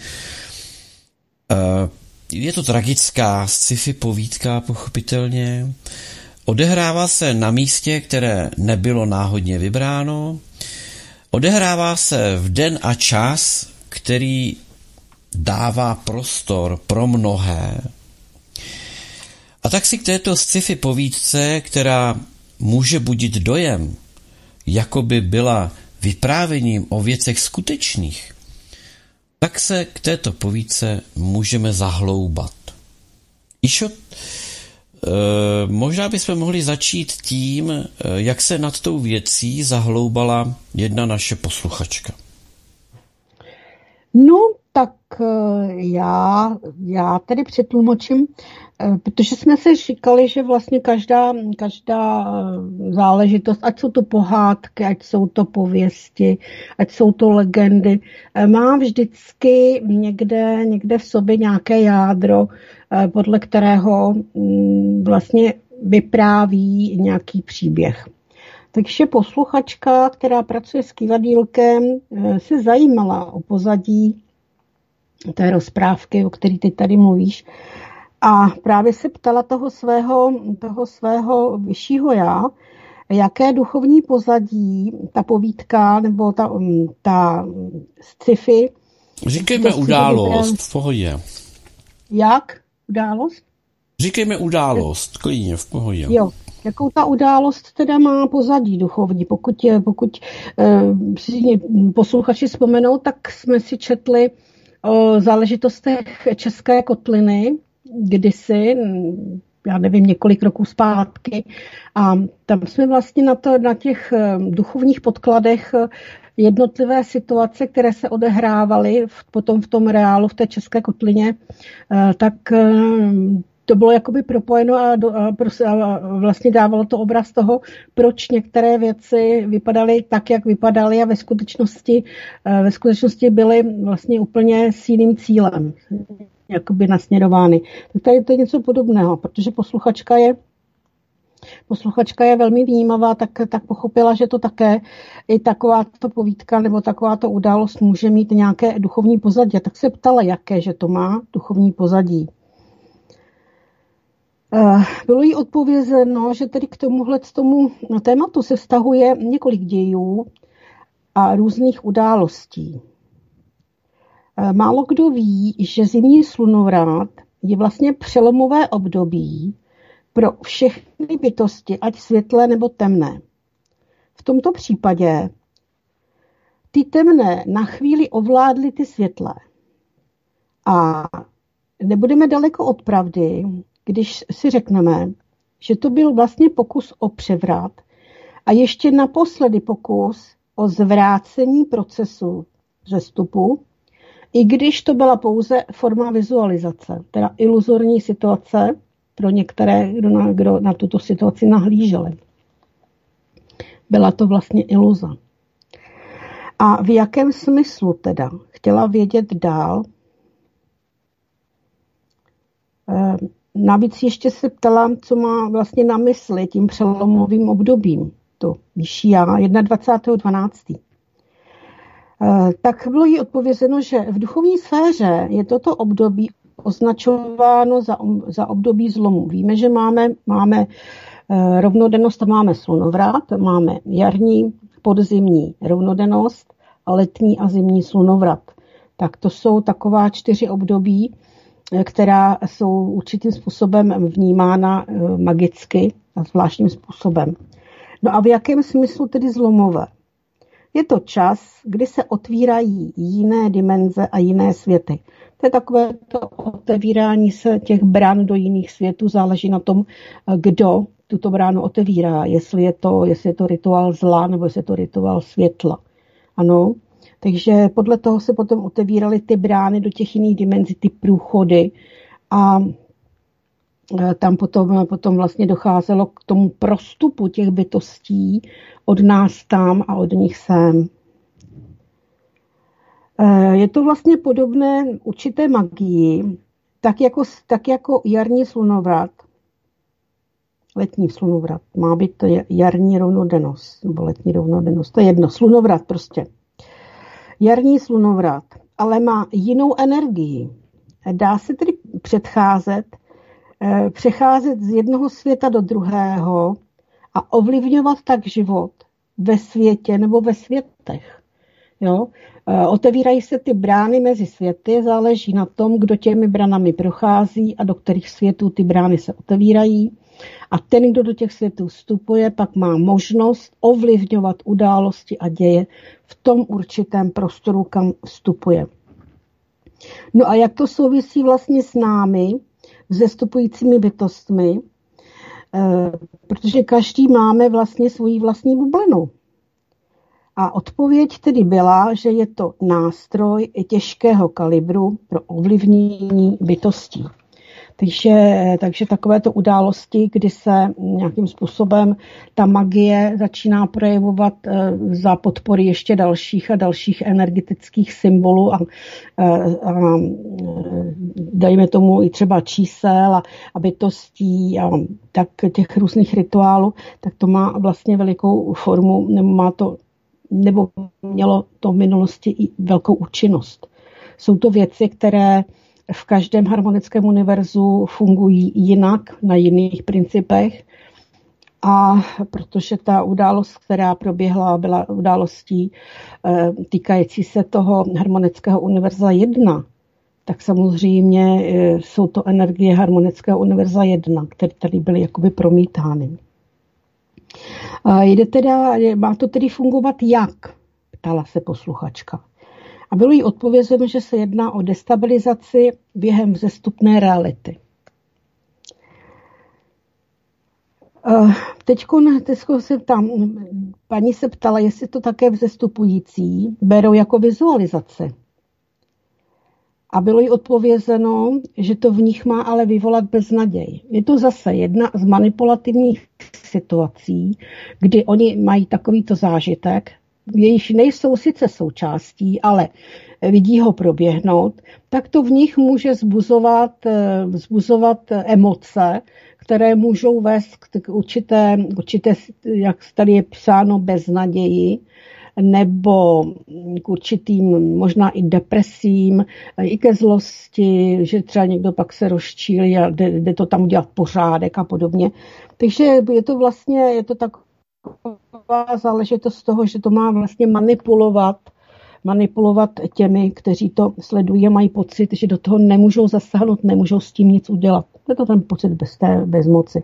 Je to tragická sci-fi povídka, pochopitelně. Odehrává se na místě, které nebylo náhodně vybráno. Odehrává se v den a čas, který dává prostor pro mnohé. A tak si k této sci-fi povídce, která může budit dojem, jako by byla vyprávěním o věcech skutečných, tak se k této povídce můžeme zahloubat. Išo, možná bychom mohli začít tím, jak se nad tou věcí zahloubala jedna naše posluchačka. No, tak já tady přetlumočím, protože jsme se říkali, že vlastně každá záležitost, ať jsou to pohádky, ať jsou to pověsti, ať jsou to legendy, má vždycky někde v sobě nějaké jádro, podle kterého vlastně vypráví nějaký příběh. Takže posluchačka, která pracuje s kývadýlkem, se zajímala o pozadí té rozprávky, o které ty tady mluvíš. A právě se ptala toho svého vyššího já, jaké duchovní pozadí ta povídka nebo ta sci-fi... Říkejme událost, v pohodě. Jak? Událost? Říkejme událost, klidně, v pohodě. Jo. Jakou ta událost teda má pozadí duchovní? Pokud posluchači vzpomenou, tak jsme si četli o záležitostech České kotliny kdysi, já nevím, několik roků zpátky. A tam jsme vlastně na těch duchovních podkladech jednotlivé situace, které se odehrávaly potom v tom reálu, v té České kotlině, tak to bylo jakoby propojeno a vlastně dávalo to obraz toho, proč některé věci vypadaly tak, jak vypadaly a ve skutečnosti byly vlastně úplně s jiným cílem jakoby nasměrovány. Tak tady to je něco podobného, protože posluchačka je velmi vnímavá, tak pochopila, že to také i takováto povídka nebo takováto událost může mít nějaké duchovní pozadí. Tak se ptala, jaké, že to má duchovní pozadí. Bylo jí odpovězeno, že tedy k tomuhle tomu tématu se vztahuje několik dějů a různých událostí. Málo kdo ví, že zimní slunovrat je vlastně přelomové období pro všechny bytosti, ať světlé nebo temné. V tomto případě ty temné na chvíli ovládly ty světlé. A nebudeme daleko od pravdy, když si řekneme, že to byl vlastně pokus o převrat a ještě naposledy pokus o zvrácení procesu vzestupu, i když to byla pouze forma vizualizace, teda iluzorní situace pro některé, kdo na tuto situaci nahlíželi. Byla to vlastně iluze. A v jakém smyslu teda? Chtěla vědět dál. Navíc ještě se ptala, co má vlastně na mysli tím přelomovým obdobím. To vyšší já, 21.12. Tak bylo jí odpovězeno, že v duchovní sféře je toto období označováno za období zlomu. Víme, že máme rovnodennost, máme slunovrat, máme jarní, podzimní rovnodennost a letní a zimní slunovrat. Tak to jsou taková 4 období, která jsou určitým způsobem vnímána magicky a zvláštním způsobem. No a v jakém smyslu tedy zlomové? Je to čas, kdy se otvírají jiné dimenze a jiné světy. To je takové to otevírání se těch brán do jiných světů, záleží na tom, kdo tuto bránu otevírá, jestli je to rituál zla, nebo jestli je to rituál světla. Ano, takže podle toho se potom otevíraly ty brány do těch jiných dimenzí, ty průchody a tam potom vlastně docházelo k tomu prostupu těch bytostí od nás tam a od nich sem. Je to vlastně podobné určité magii, tak jako jarní slunovrat, letní slunovrat, má být jarní rovnodennost, nebo letní rovnodennost, to je jedno, slunovrat prostě. Jarní slunovrat, ale má jinou energii. Dá se tedy přecházet z jednoho světa do druhého a ovlivňovat tak život ve světě nebo ve světech. Jo? Otevírají se ty brány mezi světy, záleží na tom, kdo těmi branami prochází a do kterých světů ty brány se otevírají. A ten, kdo do těch světů vstupuje, pak má možnost ovlivňovat události a děje v tom určitém prostoru, kam vstupuje. No a jak to souvisí vlastně s námi, vzestupujícími bytostmi, protože každý máme vlastně svoji vlastní bublinu. A odpověď tedy byla, že je to nástroj těžkého kalibru pro ovlivnění bytostí. Takže takovéto události, kdy se nějakým způsobem ta magie začíná projevovat za podpory ještě dalších a dalších energetických symbolů a dejme tomu i třeba čísel a bytostí a tak těch různých rituálů, tak to má vlastně velikou formu, nebo mělo to v minulosti i velkou účinnost. Jsou to věci, které v každém harmonickém univerzu fungují jinak, na jiných principech. A protože ta událost, která proběhla, byla událostí týkající se toho harmonického univerza 1, tak samozřejmě jsou to energie harmonického univerza 1, které tady byly jakoby promítány. Má to tedy fungovat jak? Ptala se posluchačka. A bylo jí odpovězeno, že se jedná o destabilizaci během vzestupné reality. Teďko se tam paní se ptala, jestli to také vzestupující berou jako vizualizaci. A bylo jí odpovězeno, že to v nich má ale vyvolat beznaděj. Je to zase jedna z manipulativních situací, kdy oni mají takovýto zážitek, jejichž nejsou sice součástí, ale vidí ho proběhnout, tak to v nich může vzbuzovat emoce, které můžou vést k určité, jak tady je psáno, beznaději, nebo k určitým možná i depresím, i ke zlosti, že třeba někdo pak se rozčílí a jde to tam udělat pořádek a podobně. Takže je to taková záležitost toho, že to má vlastně manipulovat těmi, kteří to sledují a mají pocit, že do toho nemůžou zasáhnout, nemůžou s tím nic udělat. To je to ten pocit bezmoci.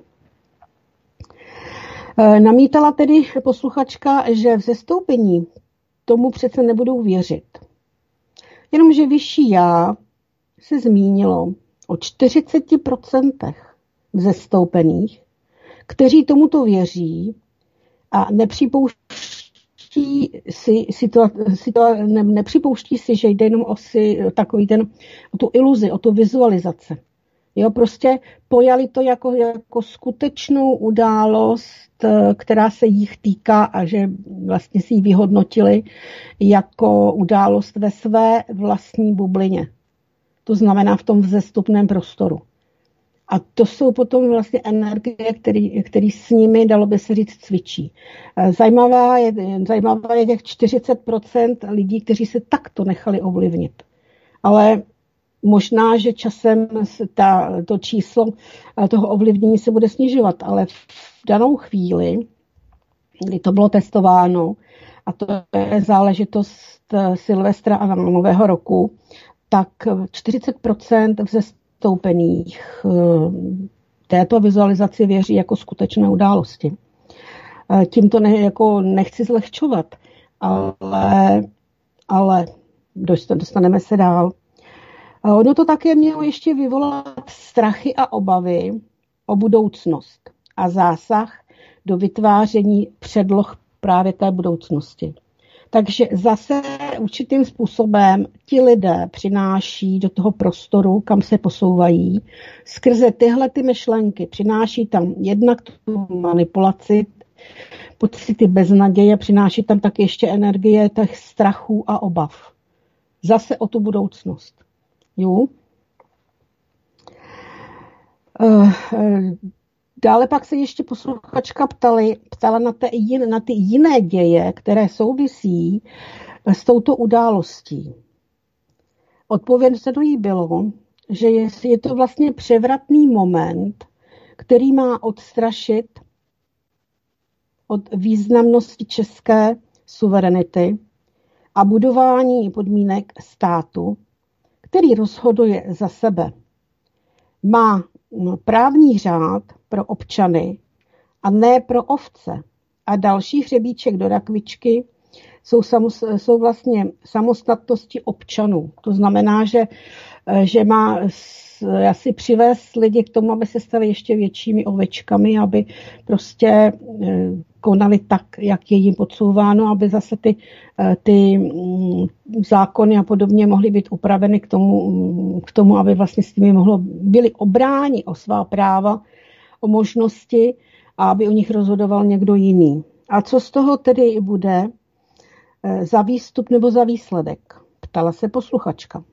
Namítala tedy posluchačka, že vzestoupení tomu přece nebudou věřit. Jenomže vyšší já se zmínilo o 40% vzestoupených, kteří tomuto věří a nepřipouští si, že jde jenom o tu iluzi, o tu vizualizaci. Jo, prostě pojali to jako skutečnou událost, která se jich týká a že vlastně si ji vyhodnotili jako událost ve své vlastní bublině. To znamená v tom vzestupném prostoru. A to jsou potom vlastně energie, které s nimi, dalo by se říct, cvičí. Zajímavé je těch 40% lidí, kteří se takto nechali ovlivnit. Ale možná, že časem to číslo toho ovlivnění se bude snižovat, ale v danou chvíli, kdy to bylo testováno, a to je záležitost Silvestra a Nového roku, tak 40% vzestoupených této vizualizaci věří jako skutečné události. Tímto nechci zlehčovat, ale dostaneme se dál. Ono to také mělo ještě vyvolat strachy a obavy o budoucnost a zásah do vytváření předloh právě té budoucnosti. Takže zase určitým způsobem ti lidé přináší do toho prostoru, kam se posouvají, skrze tyhle ty myšlenky. Přináší tam jednak tu manipulaci, pocity beznaděje, přináší tam tak ještě energie těch strachů a obav. Zase o tu budoucnost. Jo? Dále pak se ještě posluchačka ptala na ty jiné děje, které souvisí s touto událostí. Odpovězeno jí bylo, že je to vlastně převratný moment, který má odstrašit od významnosti české suverenity a budování podmínek státu, který rozhoduje za sebe. Má právní řád pro občany a ne pro ovce. A další hřebíček do rakvičky jsou vlastně samostatnosti občanů. To znamená, že má asi přivést lidi k tomu, aby se stali ještě většími ovečkami, aby prostě konali tak, jak je jim podsouváno, aby zase ty zákony a podobně mohly být upraveny k tomu, aby vlastně s nimi byli obráni o svá práva, o možnosti a aby o nich rozhodoval někdo jiný. A co z toho tedy bude za výstup nebo za výsledek? Ptala se posluchačka.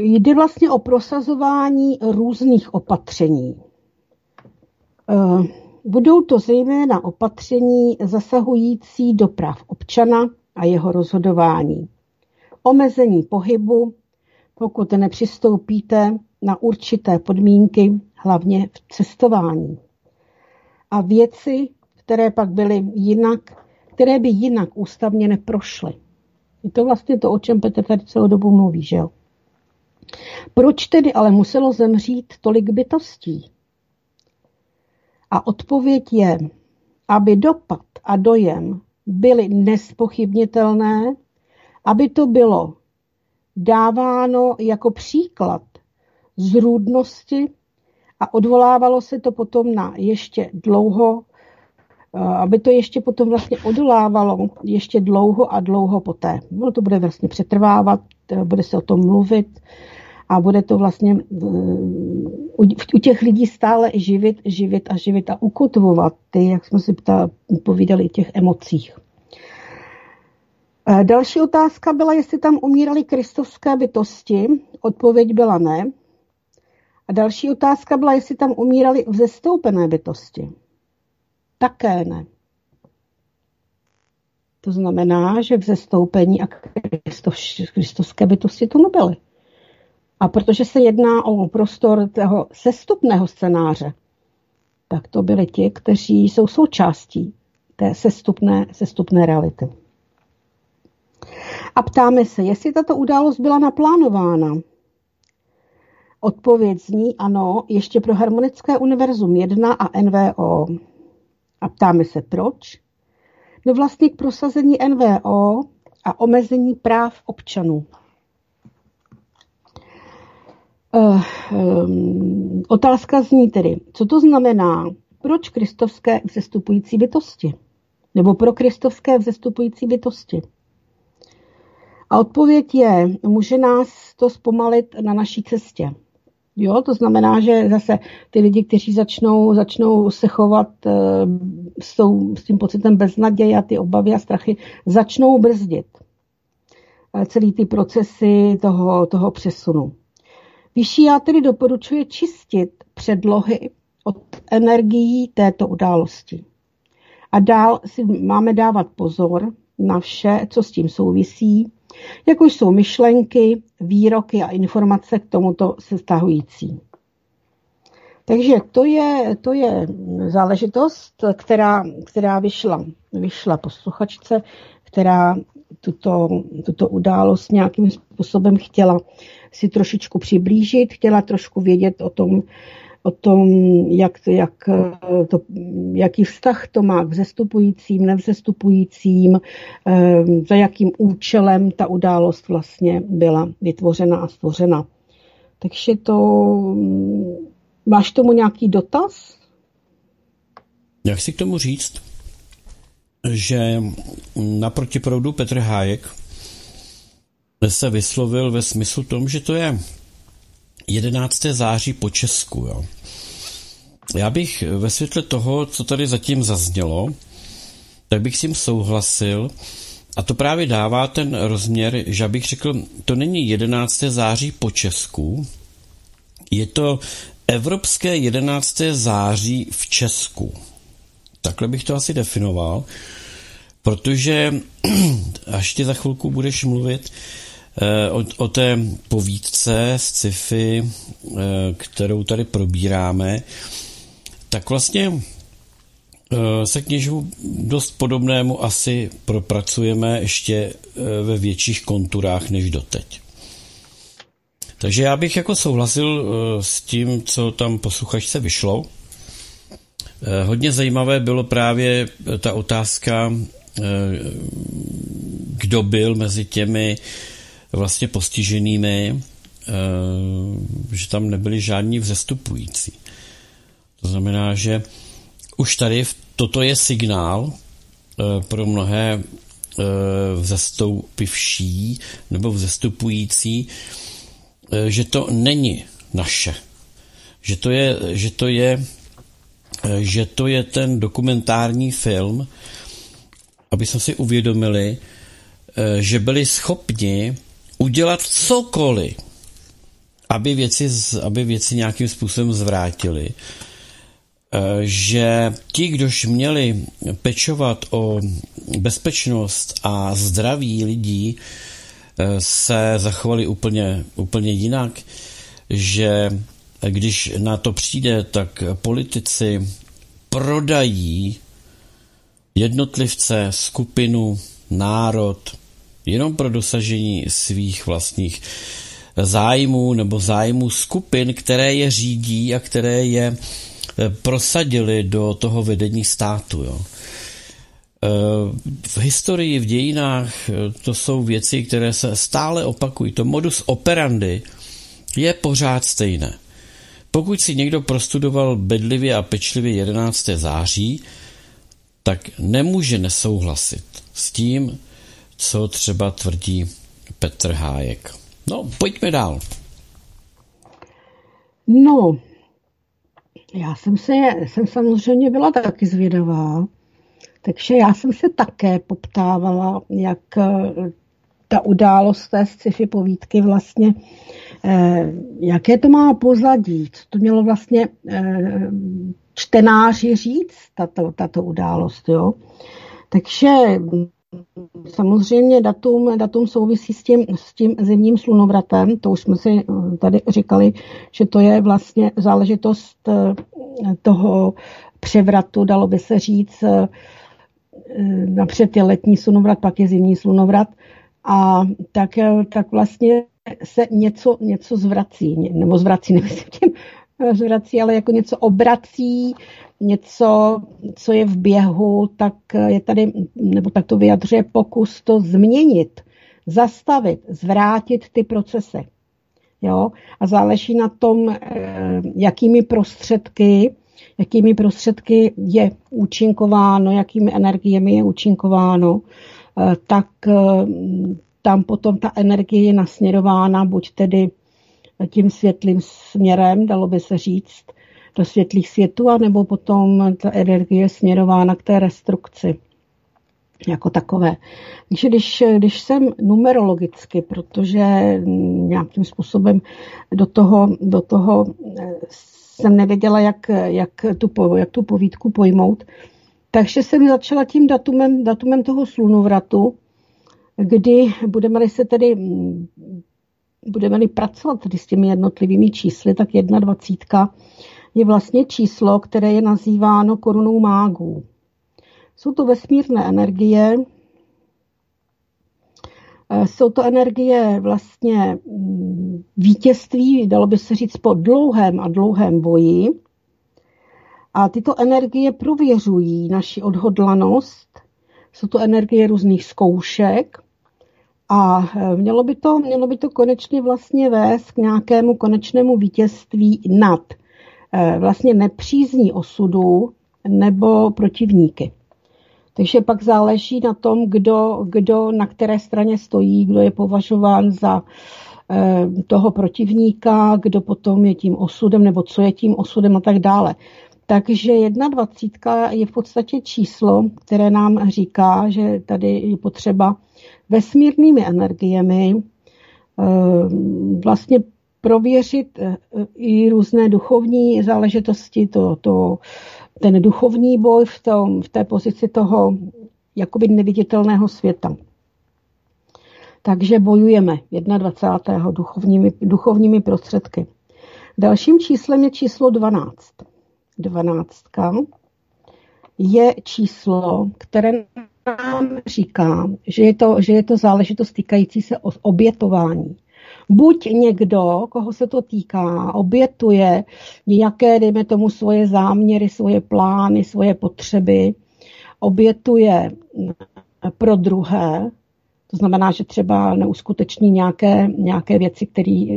Jde vlastně o prosazování různých opatření. Budou to zejména opatření zasahující do práv občana a jeho rozhodování. Omezení pohybu, pokud nepřistoupíte na určité podmínky, hlavně v cestování. A věci, které pak byly jinak, které by jinak ústavně neprošly. Je to vlastně to, o čem Petr tady celou dobu mluví, že jo? Proč tedy ale muselo zemřít tolik bytostí? A odpověď je, aby dopad a dojem byly nezpochybnitelné, aby to bylo dáváno jako příklad zrůdnosti a odvolávalo se to potom na ještě dlouho, aby to ještě potom vlastně odolávalo ještě dlouho a dlouho poté. No to bude vlastně přetrvávat, bude se o tom mluvit a bude to vlastně u těch lidí stále živit a ukotvovat ty, jak jsme si povídali, těch emocích. Další otázka byla, jestli tam umíraly kristovské bytosti. Odpověď byla ne. A další otázka byla, jestli tam umíraly vzestoupené bytosti. Také ne. To znamená, že vzestoupení a kristovské bytosti to nebyly. A protože se jedná o prostor toho sestupného scénáře, tak to byli ti, kteří jsou součástí té sestupné reality. A ptáme se, jestli tato událost byla naplánována. Odpověď zní ano, ještě pro Harmonické univerzum 1 a NVO. A ptáme se, proč? No vlastně k prosazení NVO a omezení práv občanů. Otázka zní tedy, co to znamená, proč kristovské vzestupující bytosti? Nebo pro kristovské vzestupující bytosti? A odpověď je, může nás to zpomalit na naší cestě. Jo, to znamená, že zase ty lidi, kteří začnou se chovat s tím pocitem beznaděje a ty obavy a strachy, začnou brzdit celý ty procesy toho přesunu. Vyšší já tedy doporučuje čistit předlohy od energií této události. A dál si máme dávat pozor na vše, co s tím souvisí, jako jsou myšlenky, výroky a informace k tomuto se vztahující. Takže to je záležitost, která vyšla posluchačce, která tuto událost nějakým způsobem chtěla si trošičku přiblížit, chtěla trošku vědět o tom, o tom, jaký vztah to má k vzestupujícím, nevzestupujícím, za jakým účelem ta událost vlastně byla vytvořena a stvořena. Takže to... Máš tomu nějaký dotaz? Já chci k tomu říct, že naproti proudu Petr Hájek se vyslovil ve smyslu tom, že to je 11. září po Česku. Jo. Já bych ve světle toho, co tady zatím zaznělo, tak bych s tím souhlasil a to právě dává ten rozměr, že abych řekl, to není 11. září po Česku, je to Evropské 11. září v Česku. Takhle bych to asi definoval, protože až ti za chvilku budeš mluvit o té povídce z sci-fi, kterou tady probíráme, tak vlastně se k něčemu dost podobnému asi propracujeme ještě ve větších konturách než doteď. Takže já bych jako souhlasil s tím, co tam posluchačce vyšlo. Hodně zajímavé bylo právě ta otázka, kdo byl mezi těmi vlastně postiženými, že tam nebyli žádní vzestupující. To znamená, že už tady toto je signál pro mnohé vzestoupivší nebo vzestupující, že to není naše. Že to je ten dokumentární film, aby jsme si uvědomili, že byli schopni udělat cokoliv, aby věci nějakým způsobem zvrátili. Že ti, kdož měli pečovat o bezpečnost a zdraví lidí, se zachovali úplně jinak, že když na to přijde, tak politici prodají jednotlivce, skupinu, národ jenom pro dosažení svých vlastních zájmů nebo zájmů skupin, které je řídí a které je prosadili do toho vedení státu. Jo. V historii, v dějinách to jsou věci, které se stále opakují. To modus operandi je pořád stejné. Pokud si někdo prostudoval bedlivě a pečlivě 11. září, tak nemůže nesouhlasit s tím, co třeba tvrdí Petr Hájek. No, pojďme dál. No, já jsem samozřejmě byla taky zvědavá. Takže já jsem se také poptávala, jak ta událost té sci-fi povídky vlastně, jaké to má pozadí, co to mělo vlastně čtenáři říct, tato událost. Jo? Takže samozřejmě datum souvisí s tím zimním slunovratem, to už jsme si tady říkali, že to je vlastně záležitost toho převratu, dalo by se říct, napřed je letní slunovrat, pak je zimní slunovrat a tak vlastně se něco zvrací, nebo ale jako něco obrací, něco, co je v běhu, tak je tady, nebo tak to vyjadřuje pokus to změnit, zastavit, zvrátit ty procesy. Jo? A záleží na tom, jakými prostředky je účinkováno, jakými energiemi je účinkováno, tak tam potom ta energie je nasměrována buď tedy tím světlým směrem, dalo by se říct, do světlých světů, anebo potom ta energie je směrována k té restrukci jako takové. Takže když jsem numerologicky, protože nějakým způsobem do toho jsem nevěděla, jak tu povídku pojmout. Takže jsem začala tím datumem toho slunovratu, kdy budeme-li pracovat tedy s těmi jednotlivými čísly, tak 21 je vlastně číslo, které je nazýváno korunou mágů. Jsou to vesmírné energie, Jsou to energie vlastně vítězství, dalo by se říct, po dlouhém a dlouhém boji. A tyto energie prověřují naši odhodlanost. Jsou to energie různých zkoušek. A mělo by to konečně vlastně vést k nějakému konečnému vítězství nad vlastně nepřízní osudu nebo protivníky. Takže pak záleží na tom, kdo na které straně stojí, kdo je považován za toho protivníka, kdo potom je tím osudem nebo co je tím osudem a tak dále. Takže 21 je v podstatě číslo, které nám říká, že tady je potřeba vesmírnými energiemi vlastně prověřit i různé duchovní záležitosti, ten duchovní boj v té pozici toho jakoby neviditelného světa. Takže bojujeme 21. duchovními prostředky. Dalším číslem je číslo 12. 12 je číslo, které nám říká, že je to záležitost týkající se obětování. Buď někdo, koho se to týká, obětuje nějaké, dejme tomu, svoje záměry, svoje plány, svoje potřeby, obětuje pro druhé, to znamená, že třeba neuskuteční nějaké věci,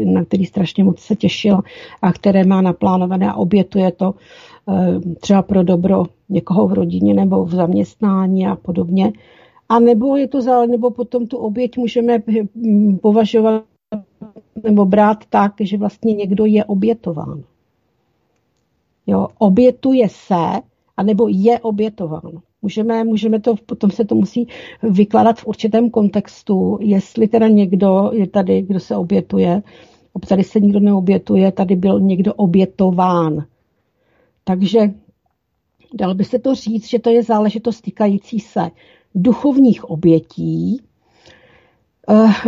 na které strašně moc se těšil a které má naplánované a obětuje to třeba pro dobro někoho v rodině nebo v zaměstnání a podobně. A nebo je to, nebo potom tu oběť můžeme považovat nebo brát tak, že vlastně někdo je obětován. Jo, obětuje se, anebo je obětován. Můžeme to, potom se to musí vykládat v určitém kontextu, jestli teda někdo je tady, kdo se obětuje, tady se nikdo neobětuje, tady byl někdo obětován. Takže dalo by se to říct, že to je záležitost týkající se duchovních obětí.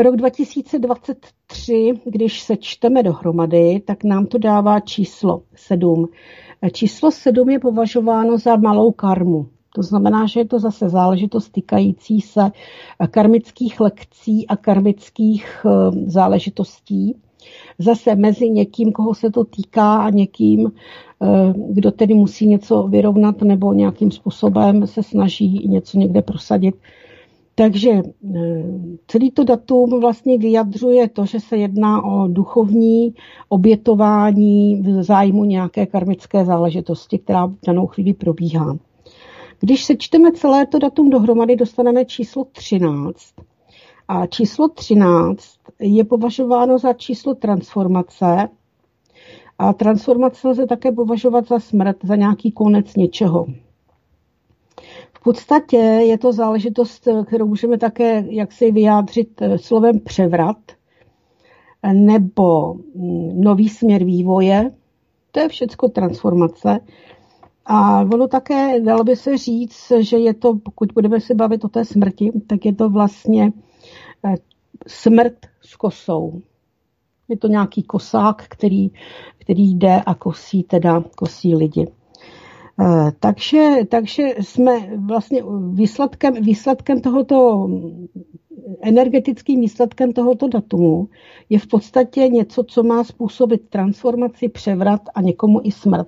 Rok 2023, když se čteme dohromady, tak nám to dává číslo 7. Číslo 7 je považováno za malou karmu. To znamená, že je to zase záležitost týkající se karmických lekcí a karmických záležitostí. Zase mezi někým, koho se to týká, a někým, kdo tedy musí něco vyrovnat nebo nějakým způsobem se snaží něco někde prosadit. Takže celý to datum vlastně vyjadřuje to, že se jedná o duchovní obětování v zájmu nějaké karmické záležitosti, která v danou chvíli probíhá. Když sečteme celé to datum dohromady, dostaneme číslo 13. A číslo 13 je považováno za číslo transformace. A transformace lze také považovat za smrt, za nějaký konec něčeho. V podstatě je to záležitost, kterou můžeme také jaksi vyjádřit slovem převrat nebo nový směr vývoje. To je všecko transformace. A ono také, dalo by se říct, že je to, pokud budeme se bavit o té smrti, tak je to vlastně smrt s kosou. Je to nějaký kosák, který jde a kosí lidi. Takže jsme vlastně výsledkem tohoto, energetickým výsledkem tohoto datumu je v podstatě něco, co má způsobit transformaci, převrat a někomu i smrt.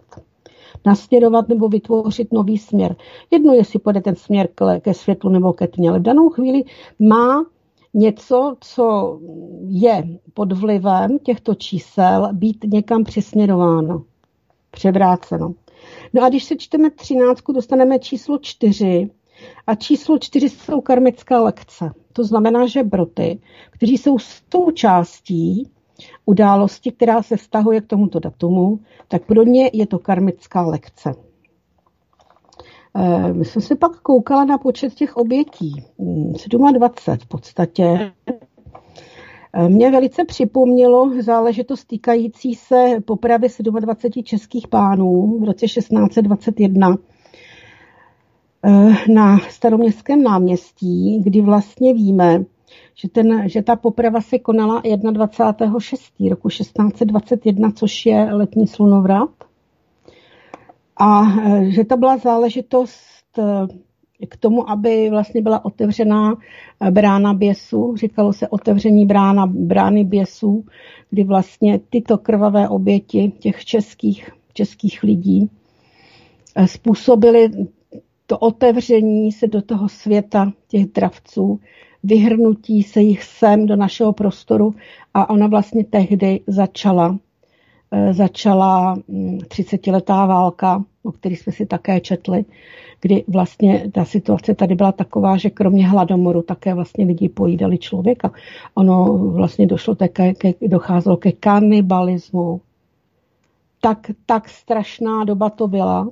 Nasměrovat nebo vytvořit nový směr. Jedno, jestli půjde ten směr ke světlu nebo ke tmě, ale v danou chvíli má něco, co je pod vlivem těchto čísel, být někam přesměrováno, převráceno. No a když se čteme 13, dostaneme číslo 4 a číslo 4 jsou karmická lekce. To znamená, že pro ty, kteří jsou součástí události, která se vztahuje k tomuto datumu, tak pro ně je to karmická lekce. My jsme se pak koukala na počet těch obětí. 27 v podstatě. Mě velice připomnělo záležitost týkající se popravy 27 českých pánů v roce 1621 na Staroměstském náměstí, kdy vlastně víme, že ta poprava se konala 21. 6. roku 1621, což je letní slunovrat. A že to byla záležitost k tomu, aby vlastně byla otevřená brána běsu, říkalo se otevření brány běsů, kdy vlastně tyto krvavé oběti těch českých lidí způsobily to otevření se do toho světa těch dravců, vyhrnutí se jich sem do našeho prostoru a ona vlastně tehdy začala 30letá válka, o které jsme si také četli, kdy vlastně ta situace tady byla taková, že kromě hladomoru také vlastně lidi pojídali člověka. Ono vlastně docházelo ke kanibalismu. Tak strašná doba to byla.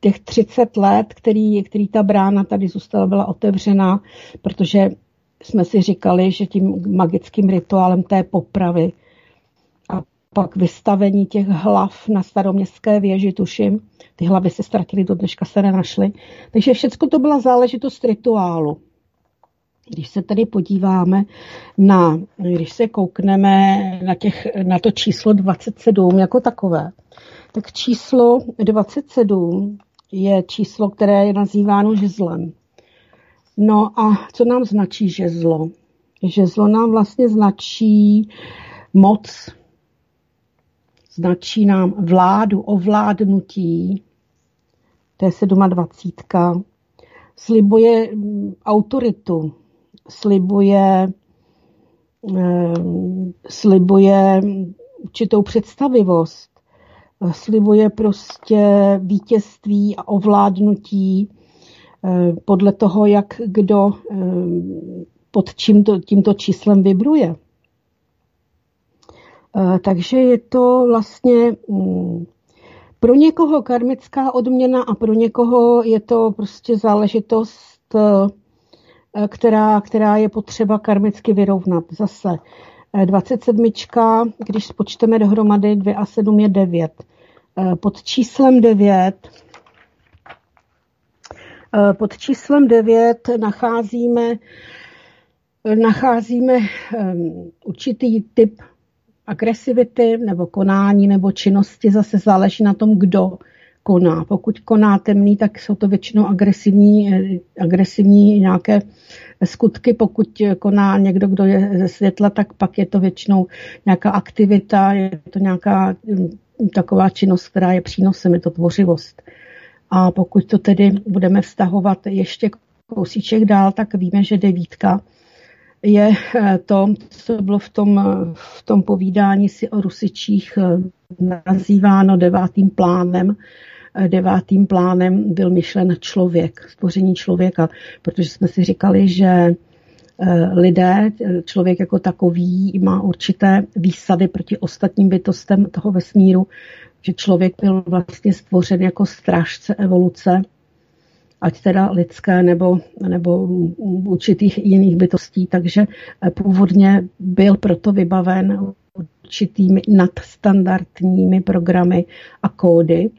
Těch 30 let, který ta brána tady zůstala, byla otevřená, protože jsme si říkali, že tím magickým rituálem té popravy a pak vystavení těch hlav na Staroměstské věži, tuším, ty hlavy se ztratily, do dneška se nenašly. Takže všechno to byla záležitost rituálu. Když se tady podíváme když se koukneme na to číslo 27 jako takové, tak číslo 27 je číslo, které je nazýváno žezlem. No a co nám značí žezlo? Žezlo nám vlastně značí moc, značí nám vládu, ovládnutí, to je 27, slibuje autoritu, slibuje určitou představivost, slibuje prostě vítězství a ovládnutí podle toho, jak kdo pod tímto číslem vibruje. Takže je to vlastně pro někoho karmická odměna a pro někoho je to prostě záležitost, která je potřeba karmicky vyrovnat. Zase 27, když spočteme dohromady 2 a 7 je 9. Pod číslem 9 nacházíme určitý typ agresivity nebo konání nebo činnosti, zase záleží na tom, kdo koná. Pokud koná temný, tak jsou to většinou agresivní nějaké skutky. Pokud koná někdo, kdo je ze světla, tak pak je to většinou nějaká aktivita, je to nějaká taková činnost, která je přínosem, je to tvořivost. A pokud to tedy budeme vztahovat ještě kousíček dál, tak víme, že 9 je to, co bylo v tom povídání si o Rusičích nazýváno devátým plánem. Devátým plánem byl myšlen člověk, stvoření člověka, protože jsme si říkali, že lidé, člověk jako takový, má určité výsady proti ostatním bytostem toho vesmíru, že člověk byl vlastně stvořen jako strážce evoluce, ať teda lidské nebo určitých jiných bytostí, takže původně byl proto vybaven určitými nadstandardními programy a kódy.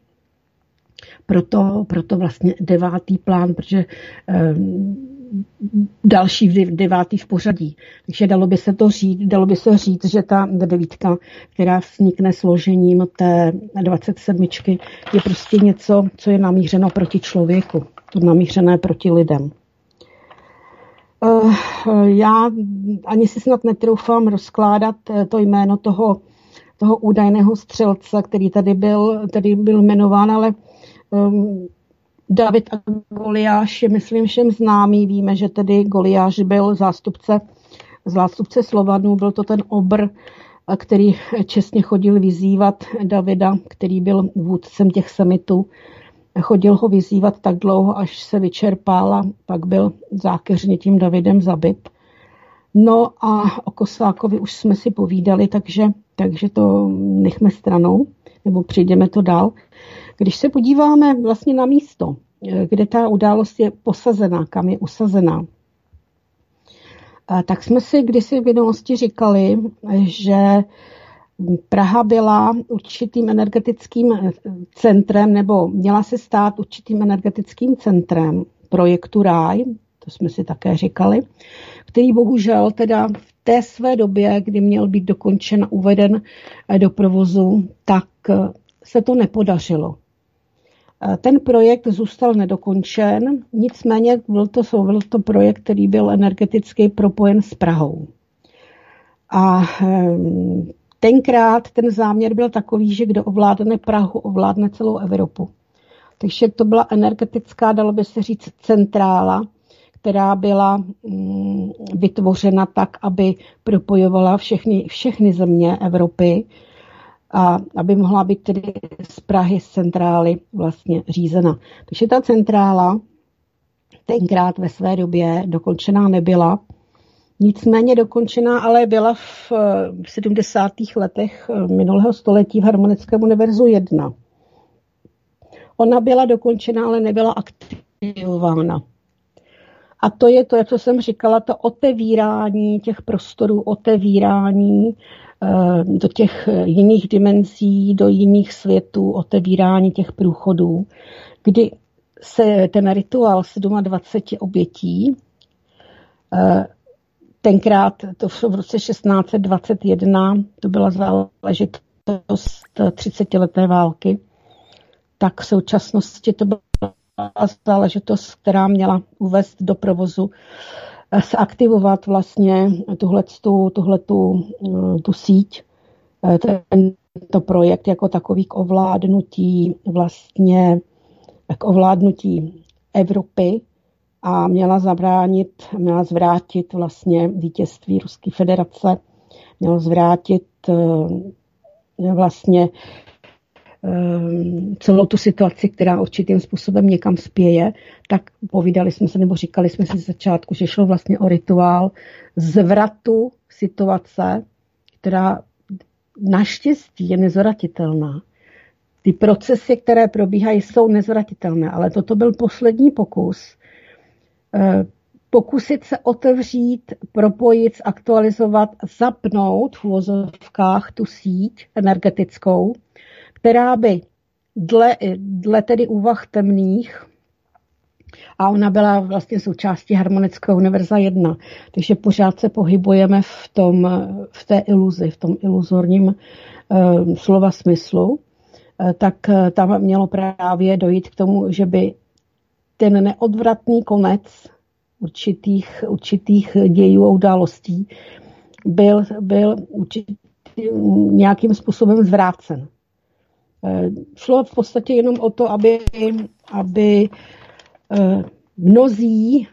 Proto vlastně 9. plán, protože další 9. v pořadí. Takže dalo by se říct, že ta 9, která vznikne složením té 27, je prostě něco, co je namířeno proti člověku. To namířené proti lidem. Já ani si snad netroufám rozkládat to jméno toho údajného střelce, který tady byl jmenován, ale David a Goliáš je, myslím, všem známý. Víme, že tedy Goliáš byl zástupce Slovanů, byl to ten obr, který čestně chodil vyzývat Davida, který byl vůdcem těch semitů. Chodil ho vyzývat tak dlouho, až se vyčerpal a pak byl zákeřně tím Davidem zabit. No a o Kosákovi už jsme si povídali, takže to nechme stranou, nebo přijdeme to dál. Když se podíváme vlastně na místo, kde ta událost je posazená, kam je usazená, tak jsme si kdysi v minulosti říkali, že Praha byla určitým energetickým centrem, nebo měla se stát určitým energetickým centrem projektu Ráj, to jsme si také říkali, který bohužel teda v té své době, kdy měl být dokončen, uveden do provozu, tak se to nepodařilo. Ten projekt zůstal nedokončen, nicméně byl to projekt, který byl energeticky propojen s Prahou. A tenkrát ten záměr byl takový, že kdo ovládne Prahu, ovládne celou Evropu. Takže to byla energetická, dalo by se říct, centrála, která byla vytvořena tak, aby propojovala všechny země Evropy a aby mohla být tedy z Prahy, z centrály vlastně řízena. Takže ta centrála tenkrát ve své době dokončená nebyla, nicméně dokončená ale byla v 70. letech minulého století v Harmonickém univerzu 1. Ona byla dokončena, ale nebyla aktivována. A to je to, co jsem říkala, to otevírání těch prostorů, otevírání do těch jiných dimenzí, do jiných světů, otevírání těch průchodů, kdy se ten rituál 27 obětí, tenkrát to v roce 1621, to byla záležitost 30leté války, tak v současnosti to byla záležitost, která měla uvést do provozu, zaktivovat vlastně tuhletu síť, tento projekt jako takový k ovládnutí Evropy a měla zvrátit vlastně vítězství Ruské federace, měla zvrátit vlastně celou tu situaci, která určitým způsobem někam spěje, tak povídali jsme se, nebo říkali jsme si z začátku, že šlo vlastně o rituál zvratu situace, která naštěstí je nezvratitelná. Ty procesy, které probíhají, jsou nezvratitelné, ale toto byl poslední pokus. Pokusit se otevřít, propojit, aktualizovat, zapnout v uvozovkách tu síť energetickou, která by dle tedy úvah temných, a ona byla vlastně součástí Harmonického univerza 1, takže pořád se pohybujeme v té iluzi, v tom iluzorním slova smyslu, tak tam mělo právě dojít k tomu, že by ten neodvratný konec určitých dějů a událostí byl nějakým způsobem zvrácen. Šlo v podstatě jenom o to, aby mnozí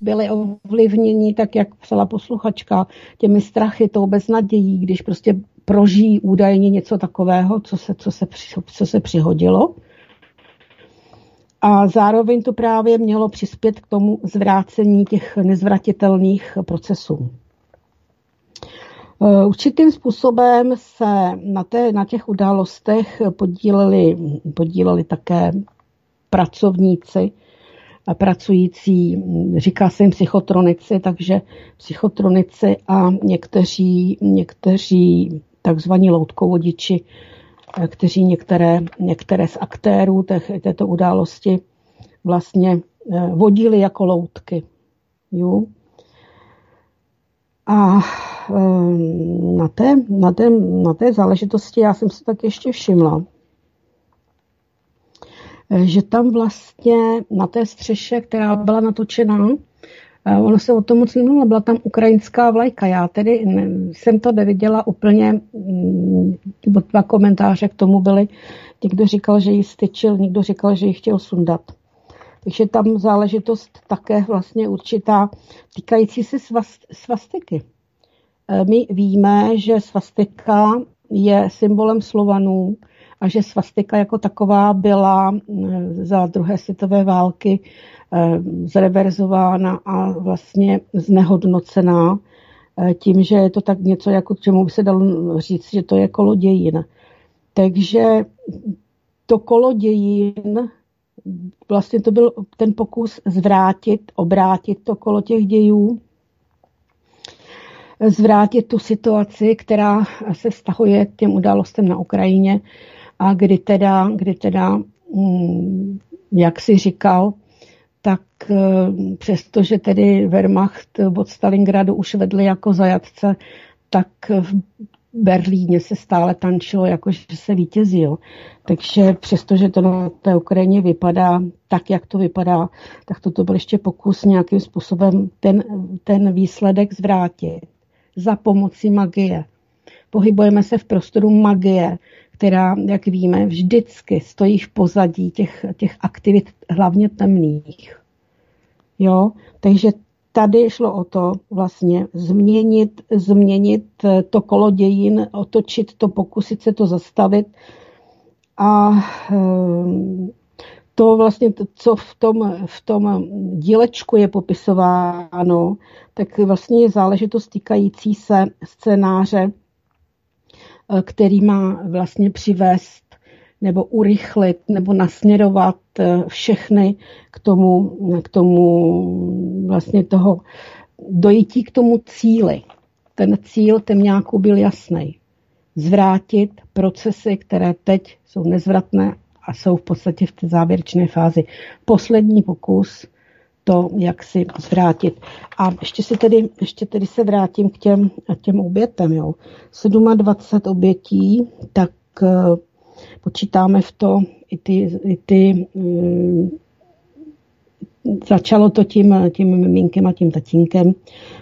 byli ovlivněni, tak jak psala posluchačka, těmi strachy, tou beznadějí, když prostě prožijí údajně něco takového, co se přihodilo. A zároveň to právě mělo přispět k tomu zvrácení těch nezvratitelných procesů. Určitým způsobem se na těch událostech podíleli také pracovníci a pracující, říká se jim psychotronici, takže psychotronici a někteří takzvaní loutkovodiči, kteří některé z aktérů této události vlastně vodili jako loutky. Jo? A na té záležitosti já jsem se tak ještě všimla, že tam vlastně na té střeše, která byla natočená, ono se o tom moc nemluvilo, byla tam ukrajinská vlajka. Já tedy jsem to neviděla úplně, dva komentáře k tomu byly. Někdo říkal, že ji styčil, někdo říkal, že ji chtěl sundat. Takže tam záležitost také vlastně určitá týkající se svastiky. My víme, že svastika je symbolem Slovanů a že svastika jako taková byla za druhé světové války zreverzována a vlastně znehodnocená tím, že je to tak něco, jako čemu by se dalo říct, že to je kolo dějin. Takže to kolo dějin, vlastně to byl ten pokus zvrátit, obrátit to kolo těch dějů, zvrátit tu situaci, která se vztahuje k těm událostem na Ukrajině a kdy teda jak si říkal, tak přestože tedy Wehrmacht od Stalingradu už vedli jako zajatce, tak Berlíně se stále tančilo, jakože se vítězil. Takže přestože to na té Ukrajině vypadá tak, jak to vypadá, tak toto byl ještě pokus nějakým způsobem ten výsledek zvrátit za pomoci magie. Pohybujeme se v prostoru magie, která, jak víme, vždycky stojí v pozadí těch aktivit, hlavně temných. Jo? Takže tady šlo o to vlastně změnit to kolo dějin, otočit to, pokusit se to zastavit. A to vlastně, co v tom dílečku je popisováno, tak vlastně je záležitost týkající se scénáře, který má vlastně přivést nebo urychlit nebo nasměrovat všechny k tomu vlastně toho dojití k tomu cíli. Ten cíl temňáku byl jasný. Zvrátit procesy, které teď jsou nezvratné a jsou v podstatě v té závěrečné fázi. Poslední pokus to, jak si zvrátit. A ještě tedy se vrátím k těm obětem. Jo. 27 obětí, tak počítáme v to i ty začalo to tím miminkem a tím tatínkem,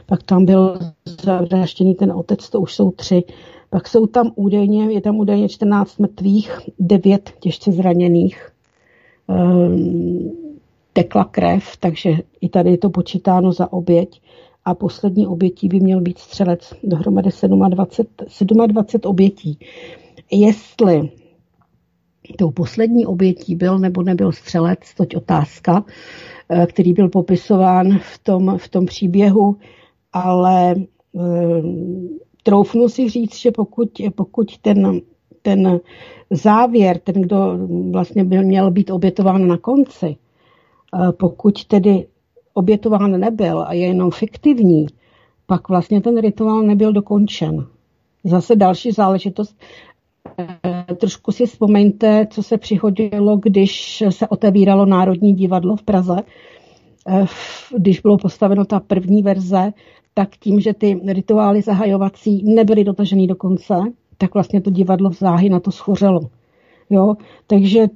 pak tam byl zavražděný ten otec, to už jsou 3, pak je tam údajně 14 mrtvých, 9 těžce zraněných, tekla krev, takže i tady je to počítáno za oběť a poslední obětí by měl být střelec, dohromady 27 obětí. Jestli tou poslední obětí byl nebo nebyl střelec, toť otázka, který byl popisován v tom příběhu, ale troufnu si říct, že pokud ten závěr, ten, kdo vlastně měl být obětován na konci, pokud tedy obětován nebyl a je jenom fiktivní, pak vlastně ten rituál nebyl dokončen. Zase další záležitost. Trošku si vzpomeňte, co se přihodilo, když se otevíralo Národní divadlo v Praze. Když bylo postaveno ta první verze, tak tím, že ty rituály zahajovací nebyly dotažený do konce, tak vlastně to divadlo v záhy na to schořelo. Jo? Takže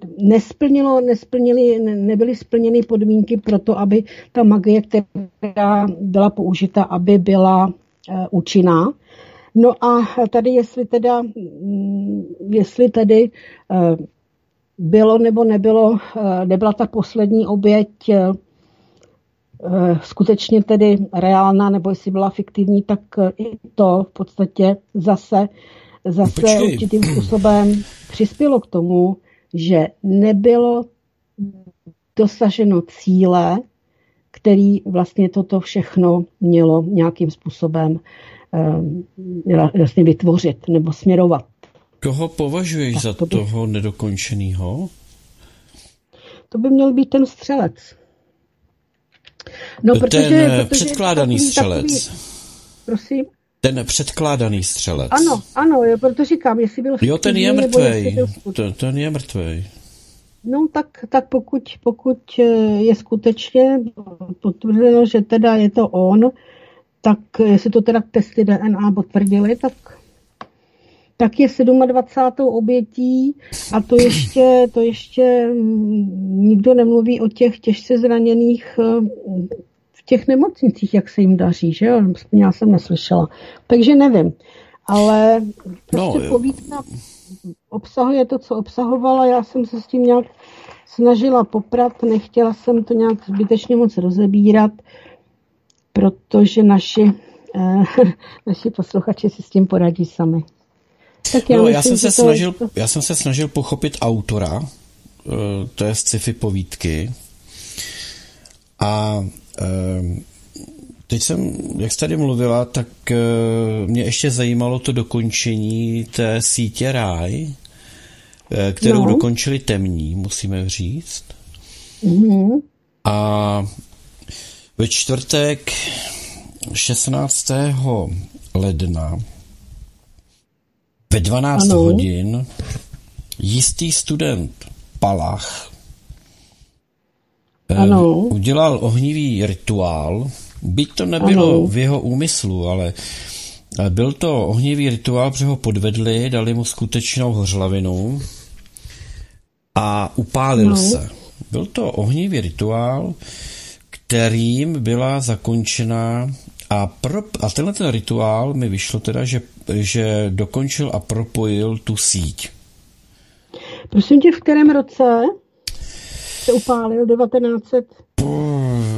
nebyly splněny podmínky pro to, aby ta magie, která byla použita, aby byla účinná. No a tady, jestli tedy bylo nebo nebyla ta poslední oběť skutečně tedy reálná, nebo jestli byla fiktivní, tak i to v podstatě zase určitým způsobem přispělo k tomu, že nebylo dosaženo cíle, který vlastně toto všechno mělo nějakým způsobem vlastně vytvořit nebo směrovat. Koho považuješ tak za toho nedokončenýho? To by měl být ten střelec. No, protože předkládaný střelec. Prosím? Ten předkládaný střelec. Ano, proto říkám, jestli byl vtipný, ten je mrtvej. Ten je mrtvej. No tak pokud je skutečně potvrzeno, že teda je to on, tak jestli to teda testy DNA potvrdili, tak je 27. obětí a to ještě nikdo nemluví o těch těžce zraněných v těch nemocnicích, jak se jim daří, že jo? Já jsem neslyšela. Takže nevím. Ale prostě povídka obsahuje to, co obsahovala. Já jsem se s tím nějak snažila poprat, nechtěla jsem to nějak zbytečně moc rozebírat, protože naši posluchači si s tím poradí sami. Tak já jsem se snažil pochopit autora té sci-fi povídky a teď jsem, jak jsi tady mluvila, tak mě ještě zajímalo to dokončení té sítě ráj, kterou dokončili temní, musíme říct. Mm-hmm. A ve čtvrtek 16. ledna ve 12 hodin jistý student Palach udělal ohnivý rituál, byť to nebylo v jeho úmyslu, ale Byl to ohnivý rituál, protože ho podvedli, dali mu skutečnou hořlavinu a upálil se. Byl to ohnivý rituál, kterým byla zakončena a tenhle ten rituál mi vyšlo teda, že dokončil a propojil tu síť. Prosím tě, v kterém roce se upálil? 1900?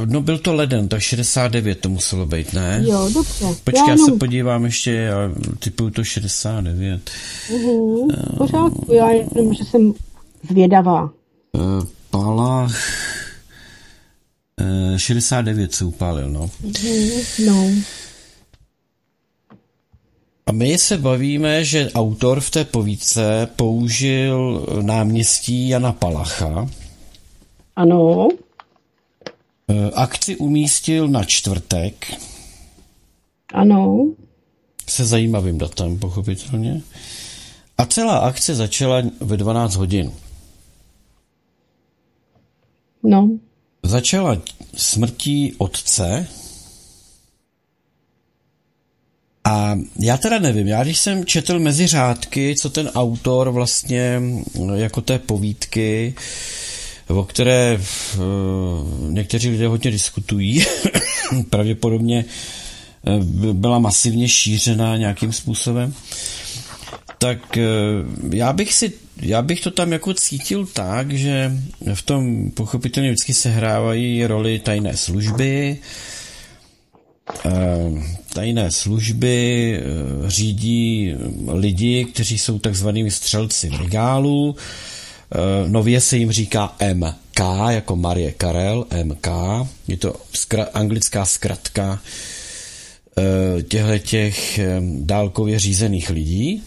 No byl to leden, tak 69 to muselo být, ne? Jo, dobře. Počkej, já se podívám ještě, já typuju to 69. Pořádku, já jenom, že jsem zvědavá. Palach 69 se upálil, no. No. A my se bavíme, že autor v té povídce použil náměstí Jana Palacha. Ano. Akci umístil na čtvrtek. Ano. Se zajímavým datem, pochopitelně. A celá akce začala ve 12 hodin. No. Začala smrtí otce. A já teda nevím, já když jsem četl mezi řádky, co ten autor vlastně jako té povídky, o které někteří lidé hodně diskutují, pravděpodobně byla masivně šířena nějakým způsobem, tak já bych to tam jako cítil tak, že v tom pochopitelně vždycky sehrávají roli tajné služby řídí lidi, kteří jsou takzvanými střelci v regálu. Nově se jim říká MK, jako Marie Karel, MK. Je to anglická zkratka těch dálkově řízených lidí.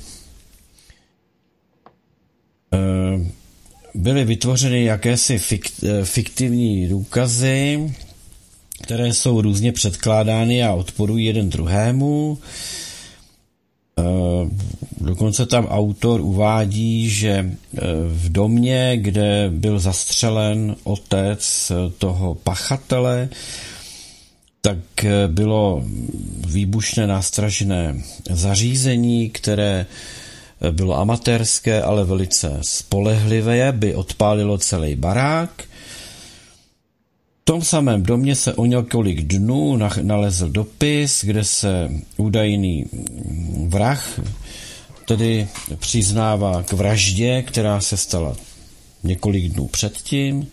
Byly vytvořeny jakési fiktivní důkazy, které jsou různě předkládány a odporují jeden druhému. Dokonce tam autor uvádí, že v domě, kde byl zastřelen otec toho pachatele, tak bylo výbušné nástražné zařízení, které bylo amatérské, ale velice spolehlivé, by odpálilo celý barák. V tom samém domě se o několik dnů nalezl dopis, kde se údajný vrah tedy přiznává k vraždě, která se stala několik dnů předtím.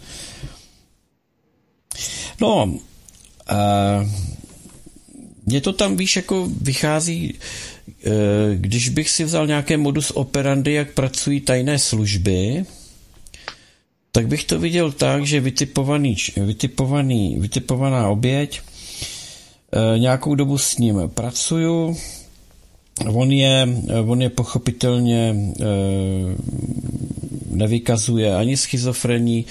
No, mě to tam, víš, jako vychází, když bych si vzal nějaké modus operandi, jak pracují tajné služby, tak bych to viděl tak, že vytipovaná oběť, nějakou dobu s ním pracuju, on je pochopitelně nevykazuje ani schizofrenii,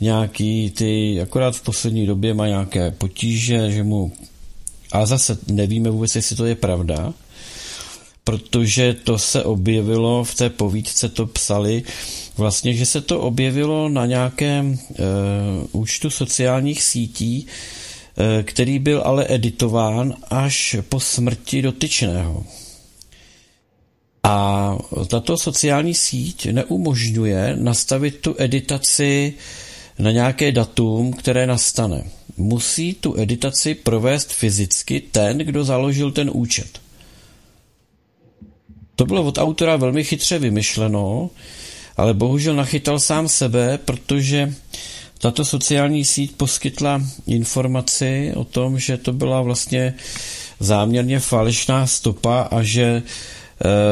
nějaký ty, akorát v poslední době má nějaké potíže, že mu, a zase nevíme vůbec, jestli to je pravda, protože to se objevilo v té povídce, to psali vlastně, že se to objevilo na nějakém účtu sociálních sítí, který byl ale editován až po smrti dotyčného. A tato sociální síť neumožňuje nastavit tu editaci na nějaké datum, které nastane. Musí tu editaci provést fyzicky ten, kdo založil ten účet. To bylo od autora velmi chytře vymyšleno, ale bohužel nachytal sám sebe, protože tato sociální síť poskytla informaci o tom, že to byla vlastně záměrně falešná stopa a že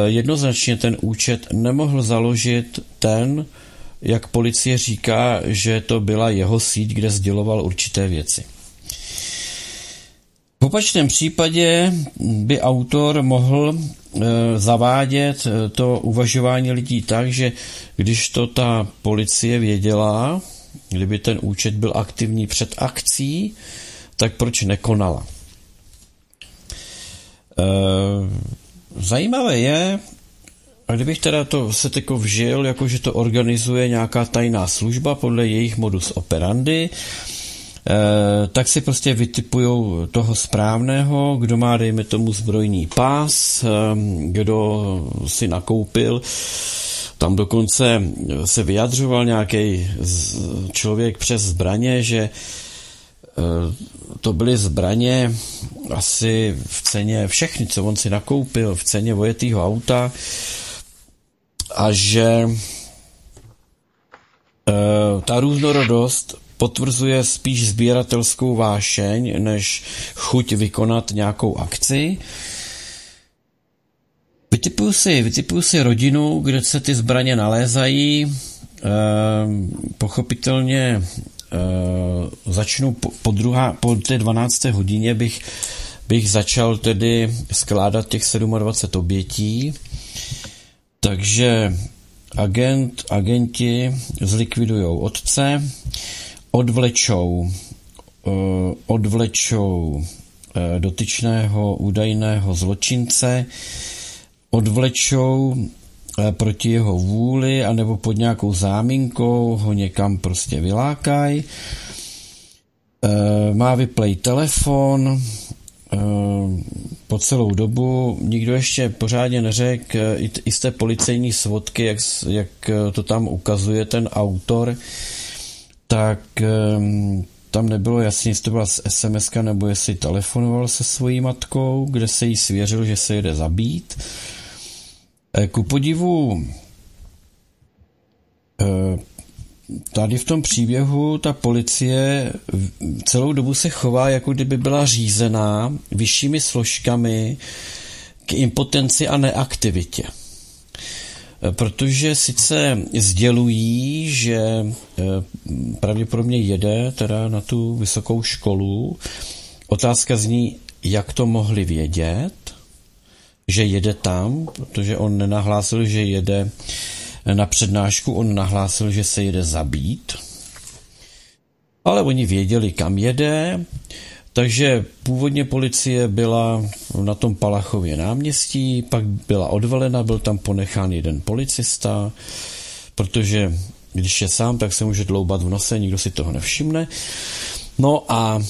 jednoznačně ten účet nemohl založit ten, jak policie říká, že to byla jeho síť, kde sděloval určité věci. V opačném případě by autor mohl zavádět to uvažování lidí tak, že když to ta policie věděla, kdyby ten účet byl aktivní před akcí, tak proč nekonala? Zajímavé je, a kdybych teda to se teko vžil, jakože to organizuje nějaká tajná služba podle jejich modus operandi, tak si prostě vytipujou toho správného, kdo má, dejme tomu, zbrojní pás, kdo si nakoupil. Tam dokonce se vyjadřoval nějaký člověk přes zbraně, že to byly zbraně asi v ceně všechny, co on si nakoupil, v ceně vojetýho auta, a že ta různorodost potvrzuje spíš sběratelskou vášeň, než chuť vykonat nějakou akci. Vytipuju si rodinu, kde se ty zbraně nalézají, pochopitelně začnu po té 12. hodině bych začal tedy skládat těch 27 obětí, takže agenti zlikvidujou otce, odvlečou dotyčného údajného zločince, odvlečou proti jeho vůli anebo pod nějakou záminkou ho někam prostě vylákají. Má vyplej telefon po celou dobu. Nikdo ještě pořádně neřekl i z té policejní svodky, jak to tam ukazuje ten autor, tak tam nebylo jasně, jestli to byla SMS-ka nebo jestli telefonoval se svojí matkou, kde se jí svěřil, že se jede zabít. Ku podivu, tady v tom příběhu ta policie celou dobu se chová, jako kdyby byla řízená vyššími složkami k impotenci a neaktivitě. Protože sice sdělují, že pravděpodobně jede teda na tu vysokou školu, otázka zní, jak to mohli vědět, že jede tam, protože on nenahlásil, že jede na přednášku, on nahlásil, že se jede zabít. Ale oni věděli, kam jede, takže původně policie byla na tom Palachově náměstí, pak byla odvelena, byl tam ponechán jeden policista, protože když je sám, tak se může dloubat v nose, nikdo si toho nevšimne. No a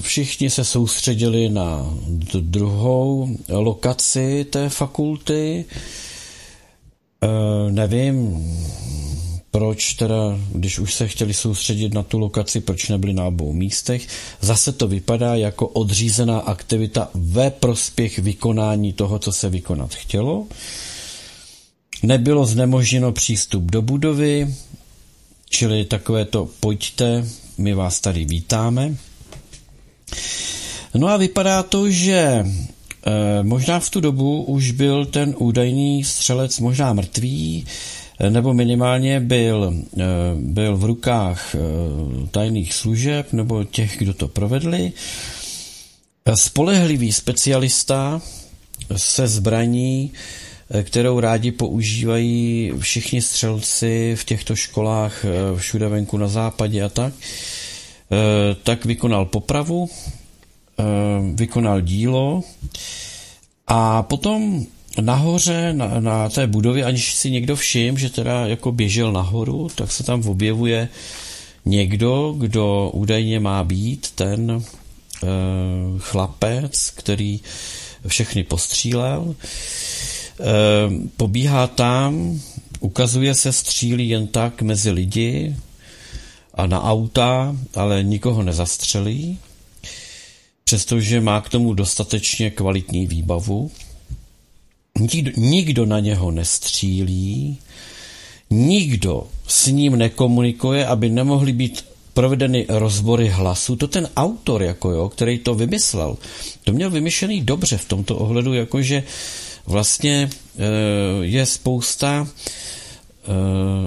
všichni se soustředili na druhou lokaci té fakulty. Nevím, proč teda, když už se chtěli soustředit na tu lokaci, proč nebyli na obou místech. Zase to vypadá jako odřízená aktivita ve prospěch vykonání toho, co se vykonat chtělo. Nebylo znemožněno přístup do budovy, čili takové to pojďte, my vás tady vítáme. No a vypadá to, že možná v tu dobu už byl ten údajný střelec možná mrtvý, nebo minimálně byl v rukách tajných služeb nebo těch, kdo to provedli. Spolehlivý specialista se zbraní, kterou rádi používají všichni střelci v těchto školách všude venku na západě a tak vykonal popravu, vykonal dílo a potom nahoře na té budově, aniž si někdo všiml, že teda jako běžel nahoru, tak se tam objevuje někdo, kdo údajně má být ten chlapec, který všechny postřílel. Pobíhá tam, ukazuje se, střílí jen tak mezi lidi a na auta, ale nikoho nezastřelí, přestože má k tomu dostatečně kvalitní výbavu. Nikdo na něho nestřílí, nikdo s ním nekomunikuje, aby nemohly být provedeny rozbory hlasu. To ten autor, který to vymyslel, to měl vymyšlený dobře v tomto ohledu, jakože vlastně je spousta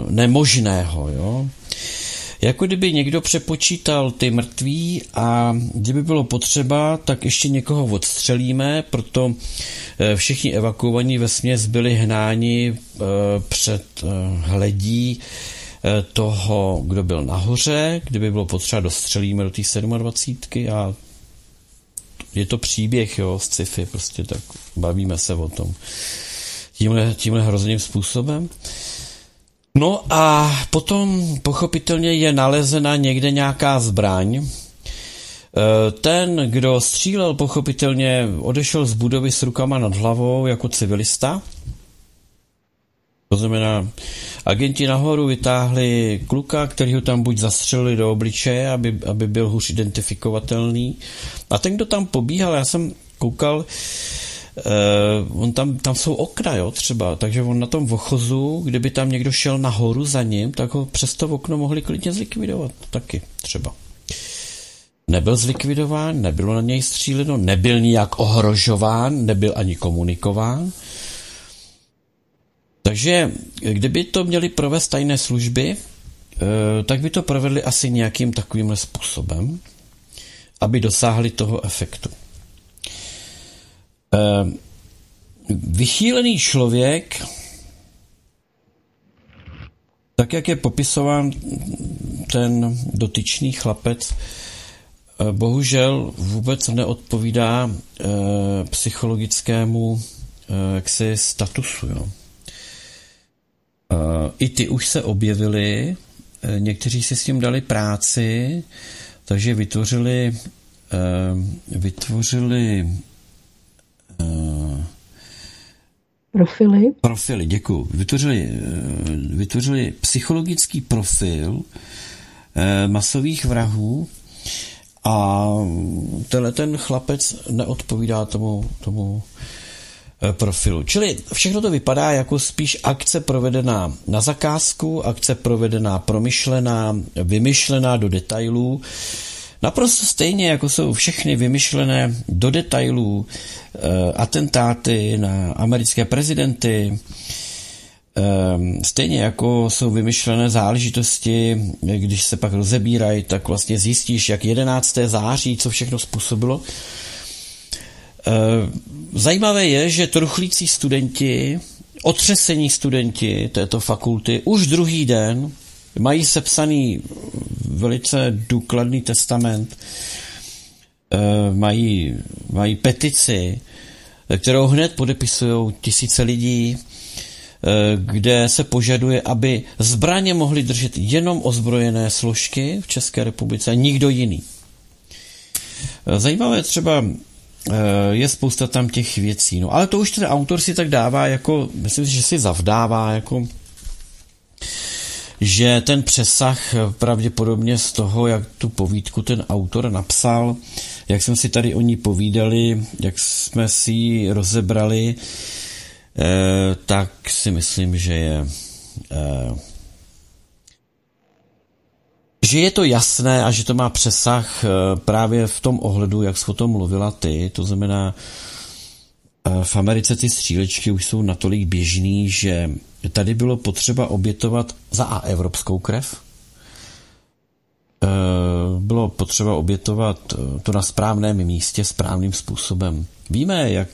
nemožného. Jo? Jako kdyby někdo přepočítal ty mrtví a kdyby bylo potřeba, tak ještě někoho odstřelíme, proto všichni evakuovaní vesměs byli hnáni před hledí toho, kdo byl nahoře. Kdyby bylo potřeba, dostřelíme do té 27 a je to příběh, z sci-fi, prostě tak bavíme se o tom tímhle hrozným způsobem. No a potom pochopitelně je nalezena někde nějaká zbraň. Ten, kdo střílel, pochopitelně odešel z budovy s rukama nad hlavou jako civilista. To znamená, agenti nahoru vytáhli kluka, který ho tam buď zastřelili do obličeje, aby byl hůř identifikovatelný. A ten, kdo tam pobíhal, já jsem koukal, on tam jsou okna, jo, třeba, takže on na tom ochozu, kdyby tam někdo šel nahoru za ním, tak ho přes to okno mohli klidně zlikvidovat taky třeba. Nebyl zlikvidován, nebylo na něj stříleno, nebyl nijak ohrožován, nebyl ani komunikován. Takže kdyby to měli provést tajné služby, tak by to provedli asi nějakým takovým způsobem, aby dosáhli toho efektu. Vychýlený člověk, tak jak je popisován ten dotyčný chlapec, bohužel vůbec neodpovídá psychologickému jaksi statusu. Jo. I ty už se objevily, někteří si s tím dali práci, takže vytvořili profily, děkuju. Vytvořili psychologický profil masových vrahů a tenhle ten chlapec neodpovídá tomu profilu. Čili všechno to vypadá jako spíš akce provedená na zakázku, akce provedená, promyšlená, vymyšlená do detailů. Naprosto stejně, jako jsou všechny vymyšlené do detailů atentáty na americké prezidenty, stejně jako jsou vymyšlené záležitosti, když se pak rozebírají, tak vlastně zjistíš, jak 11. září, co všechno způsobilo. Zajímavé je, že truchlící studenti, otřesení studenti této fakulty už druhý den mají sepsaný velice důkladný testament, mají petici, kterou hned podepisují tisíce lidí, kde se požaduje, aby zbraně mohly držet jenom ozbrojené složky v České republice, nikdo jiný. Zajímavé třeba je spousta tam těch věcí. No, ale to už ten autor si tak dává, jako, myslím si, že si zavdává, jako, že ten přesah pravděpodobně z toho, jak tu povídku ten autor napsal, jak jsme si tady o ní povídali, jak jsme si ji rozebrali, tak si myslím, že je to jasné a že to má přesah právě v tom ohledu, jak jsi o tom mluvila ty, to znamená, v Americe ty střílečky už jsou natolik běžný, že tady bylo potřeba obětovat za a evropskou krev. Bylo potřeba obětovat to na správném místě, správným způsobem. Víme, jak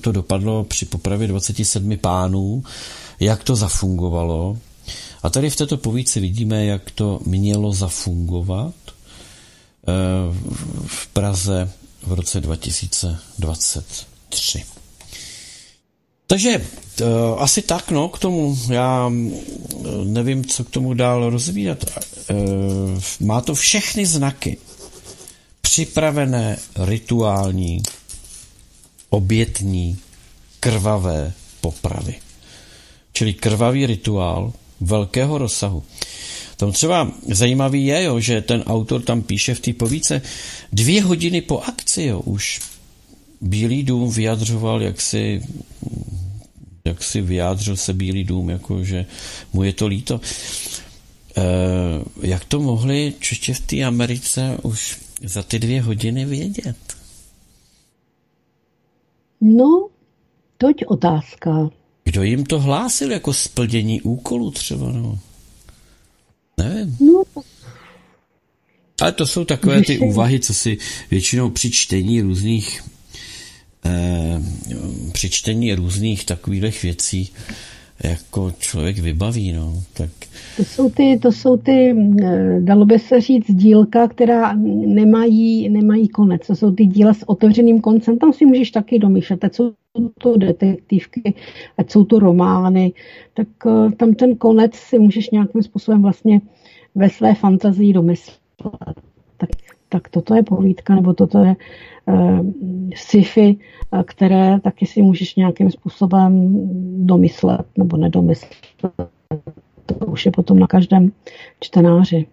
to dopadlo při popravě 27 pánů, jak to zafungovalo. A tady v této povídce vidíme, jak to mělo zafungovat v Praze v roce 2023. Takže asi tak, no, k tomu. Já nevím, co k tomu dál rozvídat. Má to všechny znaky. Připravené, rituální, obětní, krvavé popravy. Čili krvavý rituál velkého rozsahu. Tam třeba zajímavý je, jo, že ten autor tam píše v té povídce 2 hodiny po akci, jo, už Bílý dům vyjadřoval, jak si vyjádřil se Bílý dům, jako že mu je to líto. Jak to mohli Češi v té Americe už za ty 2 hodiny vědět? No, toť otázka. Kdo jim to hlásil jako splnění úkolu třeba, no? Nevím. No. Ale to jsou takové ty úvahy, co si většinou při čtení různých takových věcí jako člověk vybaví, no. Tak. To jsou ty, dalo by se říct, dílka, která nemají konec. To jsou ty díla s otevřeným koncem, tam si můžeš taky domýšlet, ať jsou to detektivky, ať jsou to romány, tak tam ten konec si můžeš nějakým způsobem vlastně ve své fantazii domyslet. Tak toto je povídka, nebo toto je sci-fi, které taky si můžeš nějakým způsobem domyslet nebo nedomyslet. To už je potom na každém čtenáři.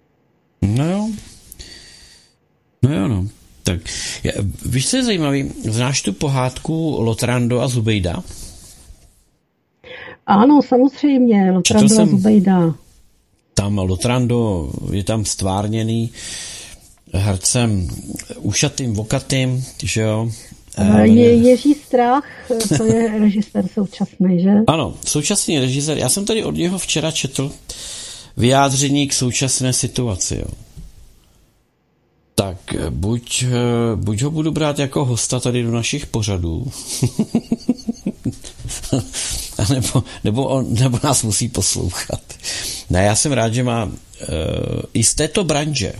No jo. Tak, víš, co je zajímavý? Znáš tu pohádku Lotrando a Zubejda? Ano, samozřejmě. Lotrando a Zubejda. Tam Lotrando je tam stvárněný hercem ušatým, vokatým, že jo? Jiří Strach, to je režisér současný, že? Ano, současný režisér. Já jsem tady od něho včera četl vyjádření k současné situaci, jo. Tak buď ho budu brát jako hosta tady do našich pořadů, nebo nás musí poslouchat. Ne, já jsem rád, že má i z této branže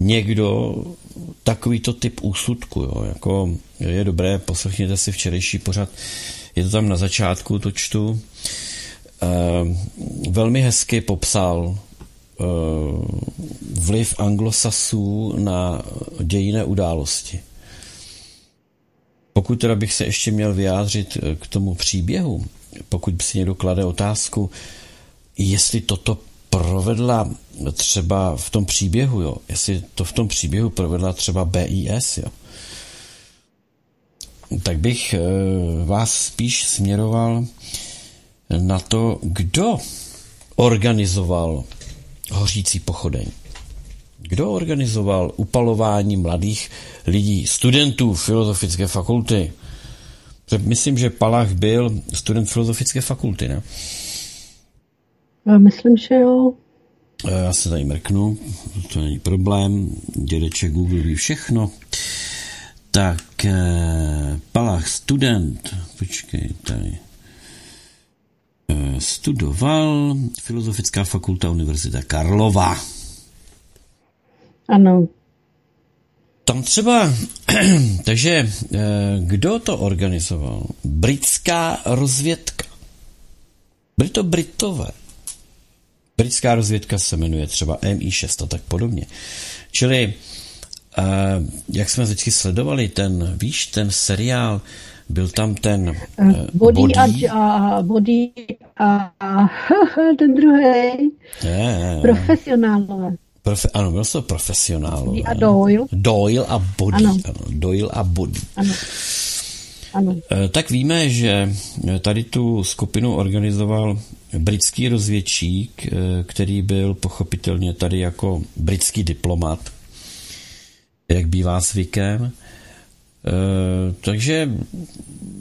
někdo takovýto typ úsudku, jo, jako je dobré, poslechněte si včerejší pořad, je to tam na začátku, to čtu. Velmi hezky popsal vliv anglosasů na dějinné události. Pokud teda bych se ještě měl vyjádřit k tomu příběhu, pokud si někdo klade otázku, jestli toto provedla třeba v tom příběhu, jo, jestli to v tom příběhu provedla třeba BIS, jo, tak bych vás spíš směroval na to, kdo organizoval hořící pochodeň. Kdo organizoval upalování mladých lidí, studentů Filozofické fakulty? Myslím, že Palach byl student Filozofické fakulty, ne? Myslím, že jo. Já se tady mrknu, to není problém, dědeček Google ví všechno. Tak, Palach student, počkej tady, studoval Filozofická fakulta Univerzita Karlova. Ano. Tam třeba, takže kdo to organizoval? Britská rozvědka. Byli to Britové. Britská rozvědka se jmenuje třeba MI6 a tak podobně. Čili, jak jsme vždycky sledovali, ten seriál, byl tam ten Bodie. A ten druhý. Profesionálové. Ano, byl to profesionálové. A Doyle. Doyle a Bodie. Ano. Doyle a Bodie. Ano. Ano. Tak víme, že tady tu skupinu organizoval britský rozvědčík, který byl pochopitelně tady jako britský diplomat, jak bývá zvykem. Takže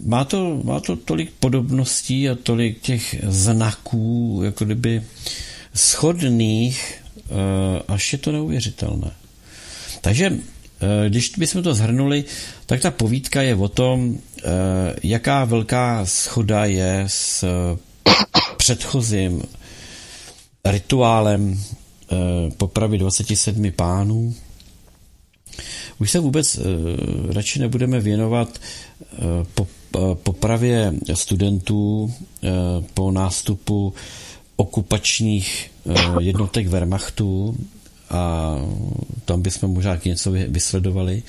má to tolik podobností a tolik těch znaků, jako kdyby shodných, až je to neuvěřitelné. Takže když bychom to shrnuli, tak ta povídka je o tom, jaká velká shoda je s předchozím rituálem popravy 27 pánů. Už se vůbec radši nebudeme věnovat popravě studentů po nástupu okupačních jednotek Wehrmachtu, a tam bychom možná něco vysledovali.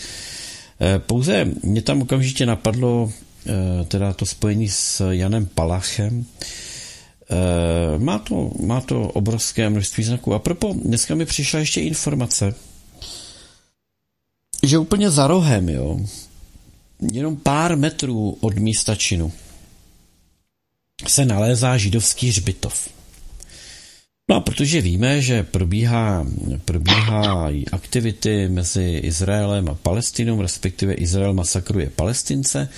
Pouze mě tam okamžitě napadlo teda to spojení s Janem Palachem. Má to obrovské množství znaků. A propo, dneska mi přišla ještě informace, že úplně za rohem, jo, jenom pár metrů od místa činu se nalézá židovský hřbitov. No a protože víme, že probíhají aktivity mezi Izraelem a Palestinou, respektive Izrael masakruje Palestince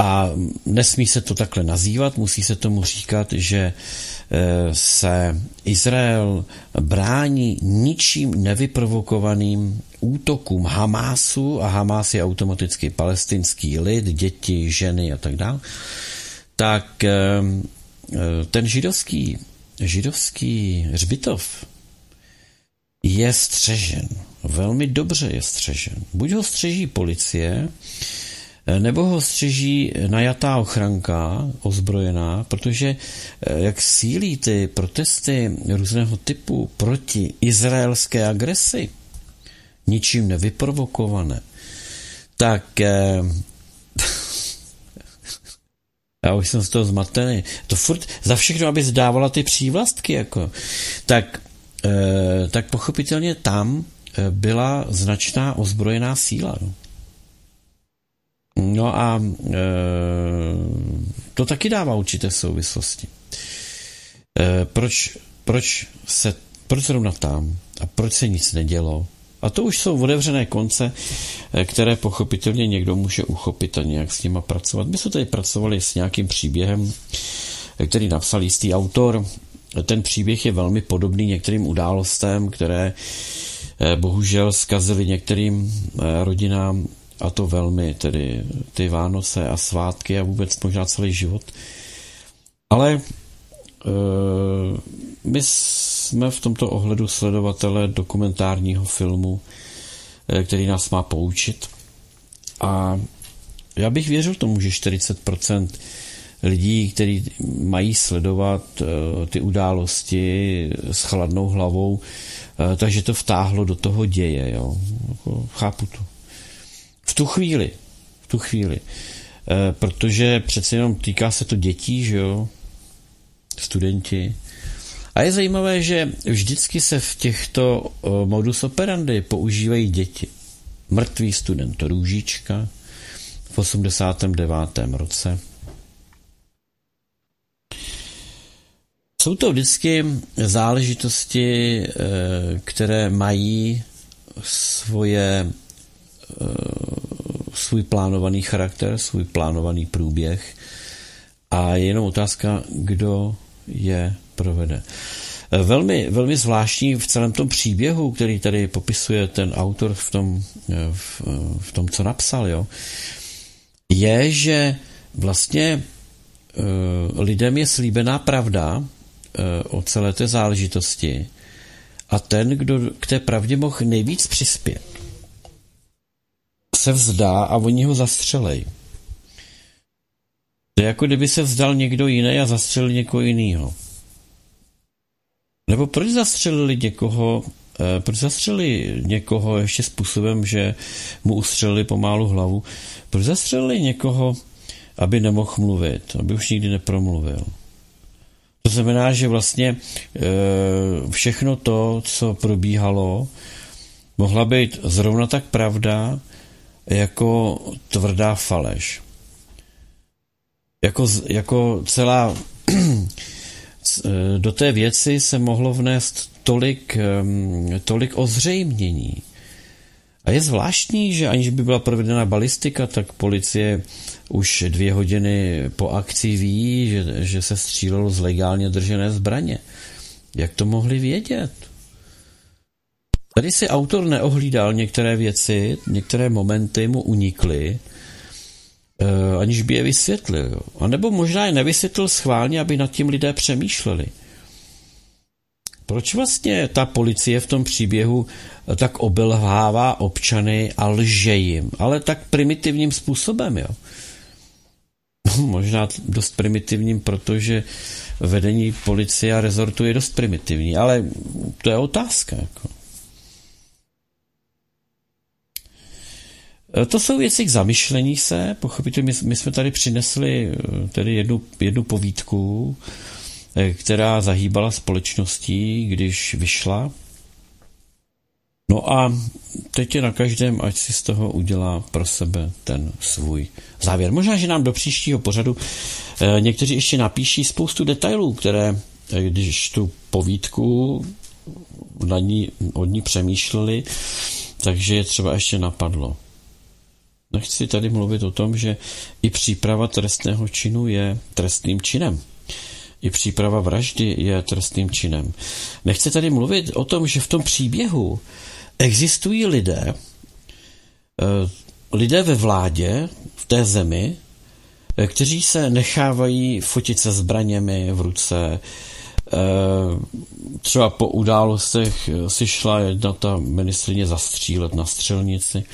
a nesmí se to takhle nazývat, musí se tomu říkat, že se Izrael brání ničím nevyprovokovaným útokům Hamásu a Hamás je automaticky palestinský lid, děti, ženy a tak dále. tak ten židovský hřbitov je střežen. Velmi dobře je střežen. Buď ho střeží policie, nebo ho střeží najatá ochranka, ozbrojená, protože jak sílí ty protesty různého typu proti izraelské agresi, ničím nevyprovokované, tak já už jsem z toho zmatený. To furt za všechno, aby zdávala ty přívlastky, jako. Tak pochopitelně tam byla značná ozbrojená síla. No a to taky dává určité souvislosti. Proč zrovna tam a proč se nic nedělo? A to už jsou otevřené konce, které pochopitelně někdo může uchopit a nějak s nima pracovat. My jsme tady pracovali s nějakým příběhem, který napsal jistý autor. Ten příběh je velmi podobný některým událostem, které bohužel zkazily některým rodinám, a to velmi, tedy ty Vánoce a svátky a vůbec možná celý život. Ale my jsme v tomto ohledu sledovatele dokumentárního filmu, který nás má poučit. A já bych věřil tomu, že 40% lidí, kteří mají sledovat ty události s chladnou hlavou, takže to vtáhlo do toho děje. Jo? Chápu to. V tu chvíli. Protože přece jenom týká se to dětí, že jo? Studenti. A je zajímavé, že vždycky se v těchto modus operandi používají děti. Mrtvý student Růžička v 89. roce. Jsou to vždycky záležitosti, které mají svůj plánovaný charakter, svůj plánovaný průběh a je jenom otázka, kdo je provede. Velmi zvláštní v celém tom příběhu, který tady popisuje ten autor v tom co napsal, jo, je, že vlastně lidem je slíbená pravda o celé té záležitosti a ten, kdo k té pravdě mohl nejvíc přispět, se vzdá a oni ho zastřelej. To je jako kdyby se vzdal někdo jiný a zastřelil někoho jinýho. Nebo proč zastřelili někoho ještě způsobem, že mu ustřelili pomálu hlavu? Proč zastřelili někoho, aby nemohl mluvit, aby už nikdy nepromluvil? To znamená, že vlastně všechno to, co probíhalo, mohla být zrovna tak pravda, jako tvrdá faleš. Jako celá do té věci se mohlo vnést tolik ozřejmění. A je zvláštní, že aniž by byla provedena balistika, tak policie už 2 hodiny po akci ví, že se střílelo z legálně držené zbraně. Jak to mohli vědět? Tady si autor neohlídal některé věci, některé momenty mu unikly, aniž by je vysvětlil. A nebo možná je nevysvětlil schválně, aby nad tím lidé přemýšleli. Proč vlastně ta policie v tom příběhu tak obelhává občany a lže jim, ale tak primitivním způsobem, jo? Možná dost primitivním, protože vedení policie a rezortu je dost primitivní, ale to je otázka, jako. To jsou věci k zamyšlení se, pochopitelně my jsme tady přinesli tedy jednu povídku, která zahýbala společností, když vyšla. No a teď je na každém, ať si z toho udělá pro sebe ten svůj závěr. Možná, že nám do příštího pořadu někteří ještě napíší spoustu detailů, které, když tu povídku od ní přemýšleli, takže je třeba ještě napadlo. Nechci tady mluvit o tom, že i příprava trestného činu je trestným činem. I příprava vraždy je trestným činem. Nechci tady mluvit o tom, že v tom příběhu existují lidé ve vládě, v té zemi, kteří se nechávají fotit se zbraněmi v ruce. Třeba po událostech si šla jedna ta ministryně zastřílet na střelnici.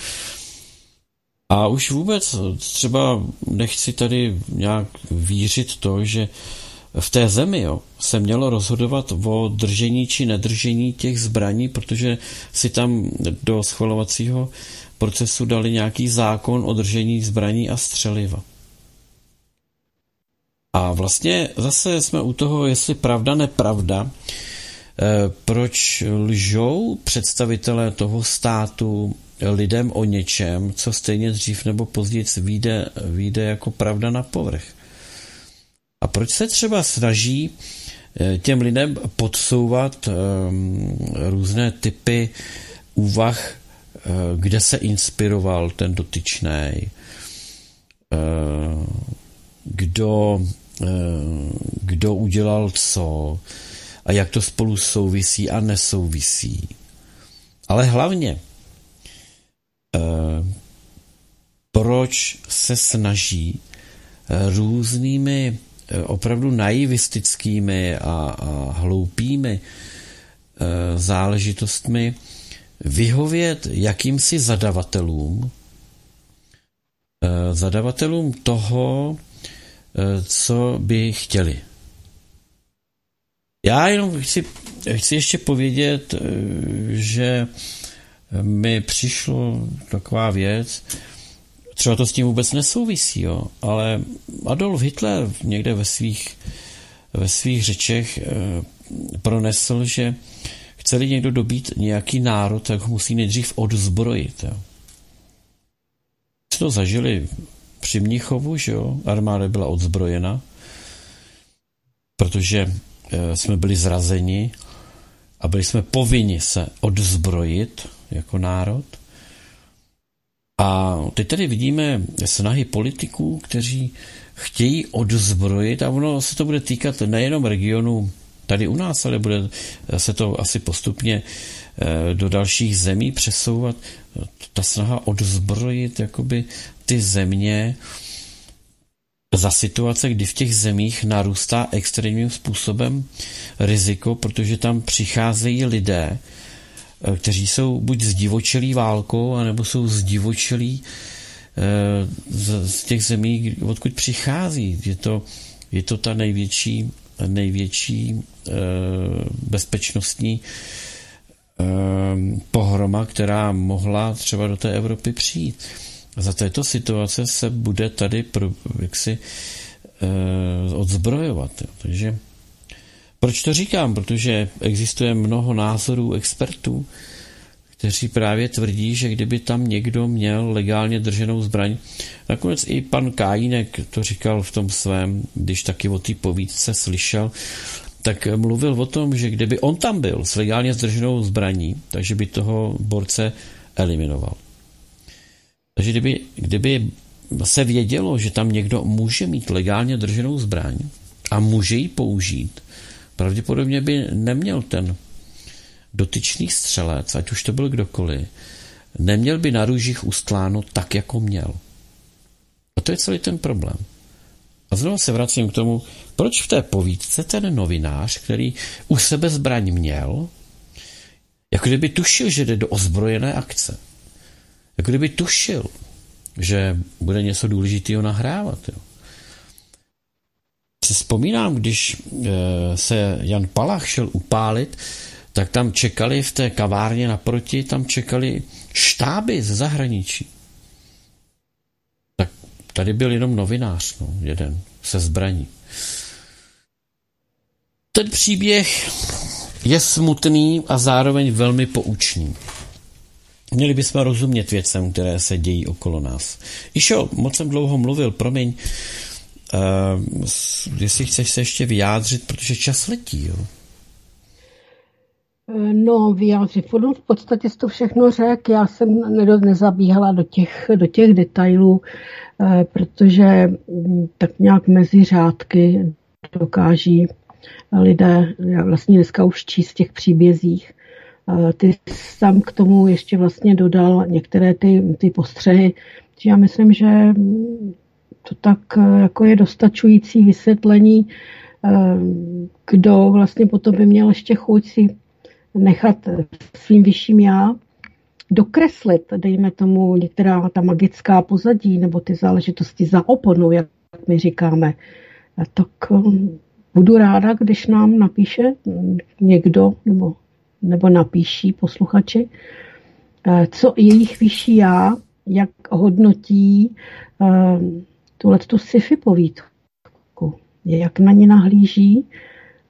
A už vůbec třeba nechci tady nějak vířit to, že v té zemi se mělo rozhodovat o držení či nedržení těch zbraní, protože si tam do schvalovacího procesu dali nějaký zákon o držení zbraní a střeliva. A vlastně zase jsme u toho, jestli pravda, nepravda, proč lžou představitelé toho státu lidem o něčem, co stejně dřív nebo později vyjde jako pravda na povrch. A proč se třeba snaží těm lidem podsouvat různé typy úvah, kde se inspiroval ten dotyčnej, kdo udělal co a jak to spolu souvisí a nesouvisí. Ale hlavně, proč se snaží různými opravdu naivistickými a hloupými záležitostmi vyhovět jakýmsi zadavatelům toho, co by chtěli. Já jenom chci ještě povědět, že mi přišlo taková věc, třeba to s tím vůbec nesouvisí, ale Adolf Hitler někde ve svých řečech pronesl, že chce-li někdo dobít nějaký národ, tak ho musí nejdřív odzbrojit. Co to zažili při Mnichovu, že jo? Armáda byla odzbrojena, protože jsme byli zrazeni a byli jsme povinni se odzbrojit jako národ. A teď tady vidíme snahy politiků, kteří chtějí odzbrojit, a ono se to bude týkat nejenom regionu tady u nás, ale bude se to asi postupně do dalších zemí přesouvat. Ta snaha odzbrojit jakoby ty země za situace, kdy v těch zemích narůstá extrémním způsobem riziko, protože tam přicházejí lidé, kteří jsou buď zdivočelí válkou, anebo jsou zdivočelí z těch zemí, odkud přichází. Je to ta největší bezpečnostní pohroma, která mohla třeba do té Evropy přijít. Za této situace se bude tady odzbrojovat. Takže proč to říkám? Protože existuje mnoho názorů expertů, kteří právě tvrdí, že kdyby tam někdo měl legálně drženou zbraň, nakonec i pan Kajínek to říkal v tom svém, když taky o té povídce slyšel, tak mluvil o tom, že kdyby on tam byl s legálně drženou zbraní, takže by toho borce eliminoval. Takže kdyby se vědělo, že tam někdo může mít legálně drženou zbraň a může ji použít, pravděpodobně by neměl ten dotyčný střelec, ať už to byl kdokoliv, neměl by na růžích ustláno tak, jako měl. A to je celý ten problém. A znovu se vracím k tomu, proč v té povídce ten novinář, který u sebe zbraň měl, jako kdyby tušil, že jde do ozbrojené akce. Jako kdyby tušil, že bude něco důležitého nahrávat. Si vzpomínám, když se Jan Palach šel upálit, tak tam čekali v té kavárně naproti, tam čekali štáby ze zahraničí. Tak tady byl jenom novinář, jeden se zbraní. Ten příběh je smutný a zároveň velmi poučný. Měli bychom rozumět věcem, které se dějí okolo nás. Išo, moc jsem dlouho mluvil, promiň, jestli chceš se ještě vyjádřit, protože čas letí, No, vyjádřit. V podstatě jsi to všechno řekl, já jsem nezabíhala do těch detailů, protože tak nějak mezi řádky dokáží lidé vlastně dneska už číst těch příbězích. Ty sám k tomu ještě vlastně dodal některé ty postřehy. Já myslím, že to tak jako je dostačující vysvětlení, kdo vlastně potom by měl ještě chuť si nechat svým vyšším já dokreslit, dejme tomu, některá ta magická pozadí nebo ty záležitosti za oponu, jak my říkáme, tak budu ráda, když nám napíše někdo nebo napíší posluchači, co jejich vyšší já, jak hodnotí tuhletu sci-fi povídku, jak na ní nahlíží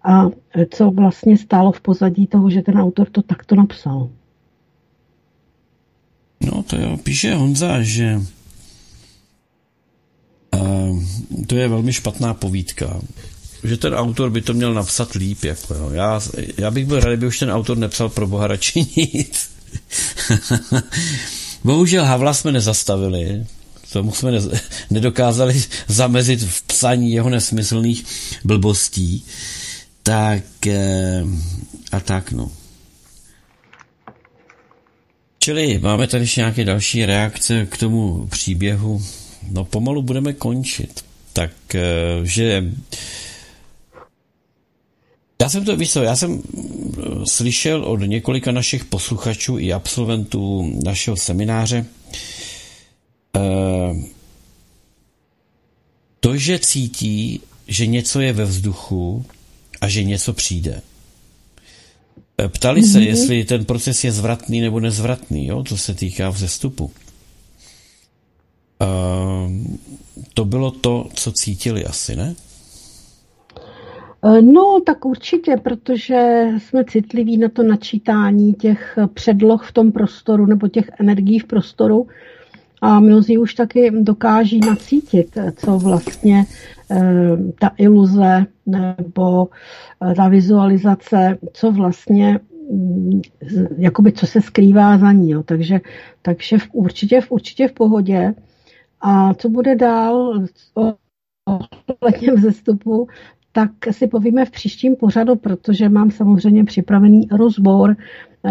a co vlastně stálo v pozadí toho, že ten autor to takto napsal. No to jo, píše Honza, že to je velmi špatná povídka. Že ten autor by to měl napsat líp. Jako, no. Já bych byl rád, kdyby už ten autor nepsal pro boha radši nic. Bohužel Havla jsme nezastavili. Tomu jsme nedokázali zamezit v psaní jeho nesmyslných blbostí. Tak a tak no. Čili máme tady ještě nějaké další reakce k tomu příběhu. No pomalu budeme končit. Tak, že já jsem slyšel od několika našich posluchačů i absolventů našeho semináře to, že cítí, že něco je ve vzduchu a že něco přijde. Ptali se, jestli ten proces je zvratný nebo nezvratný, jo, co se týká vzestupu. To bylo to, co cítili asi, ne? No, tak určitě, protože jsme citliví na to načítání těch předloh v tom prostoru nebo těch energií v prostoru a mnozí už taky dokáží nacítit, co vlastně ta iluze nebo ta vizualizace, co vlastně jakoby co se skrývá za ní, jo. Takže určitě v pohodě. A co bude dál ohledně vzestupu, tak si povíme v příštím pořadu, protože mám samozřejmě připravený rozbor,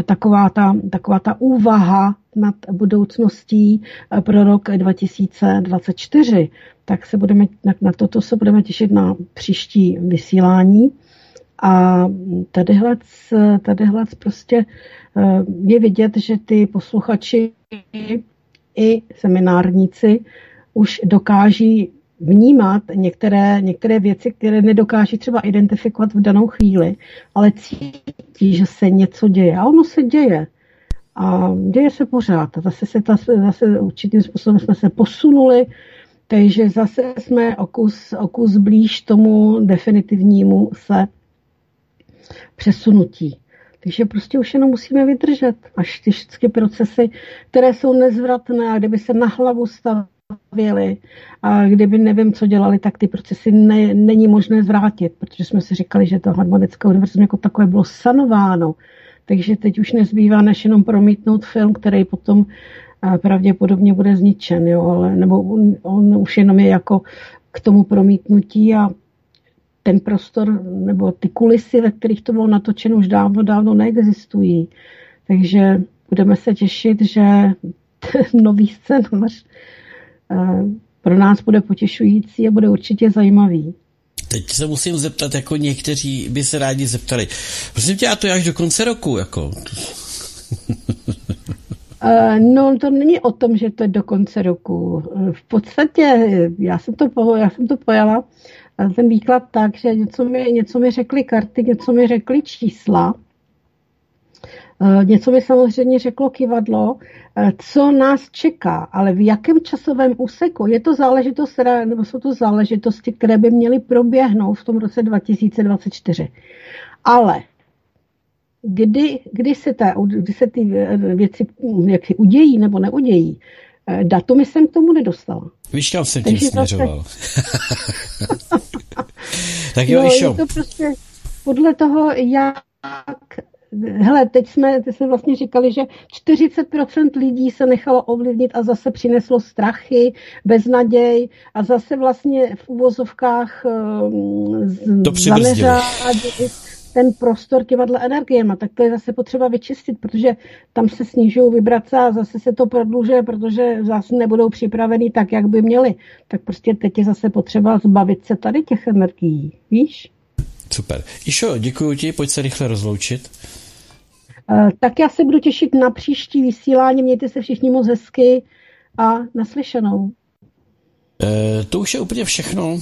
taková ta úvaha nad budoucností pro rok 2024. Tak se budeme, na toto se budeme těšit na příští vysílání. A tadyhlec prostě je vidět, že ty posluchači i seminárníci už dokáží vnímat některé věci, které nedokáží třeba identifikovat v danou chvíli, ale cítí, že se něco děje. A ono se děje. A děje se pořád. A zase určitým způsobem jsme se posunuli, takže zase jsme o kus blíž tomu definitivnímu se přesunutí. Takže prostě už jenom musíme vydržet, až ty všechny procesy, které jsou nezvratné, a kdyby se na hlavu stavěly a kdyby nevím, co dělali, tak ty procesy není možné zvrátit, protože jsme si říkali, že to harmonické univerzum jako takové bylo sanováno. Takže teď už nezbývá než jenom promítnout film, který potom pravděpodobně bude zničen, jo? Nebo on už jenom je jako k tomu promítnutí a ten prostor nebo ty kulisy, ve kterých to bylo natočeno, už dávno neexistují. Takže budeme se těšit, že nový scénář pro nás bude potěšující a bude určitě zajímavý. Teď se musím zeptat, jako někteří by se rádi zeptali. Prosím tě, a to je až do konce roku, jako... No, to není o tom, že to je do konce roku. V podstatě já jsem to pojala ten výklad tak, že něco mi řekly karty, něco mi řekly čísla, něco mi samozřejmě řeklo kivadlo, co nás čeká, ale v jakém časovém úseku. Je to záležitost, nebo jsou to záležitosti, které by měly proběhnout v tom roce 2024. Ale kdy se ty věci jak si udějí nebo neudějí, datum jsem k tomu nedostala. Víš, kam jsem tím směřoval. Tak jo, Išo. Je to prostě podle toho, teď jsme vlastně říkali, že 40% lidí se nechalo ovlivnit a zase přineslo strachy, beznaděj a zase vlastně v uvozovkách zaneřádili. ten prostor k divadle energiema, tak to je zase potřeba vyčistit, protože tam se snižují vibrace a zase se to prodlužuje, protože zase nebudou připravený tak, jak by měli. Tak prostě teď je zase potřeba zbavit se tady těch energií, víš? Super. Išo, děkuji ti, pojď se rychle rozloučit. Tak já se budu těšit na příští vysílání, mějte se všichni moc hezky a naslyšenou. To už je úplně všechno.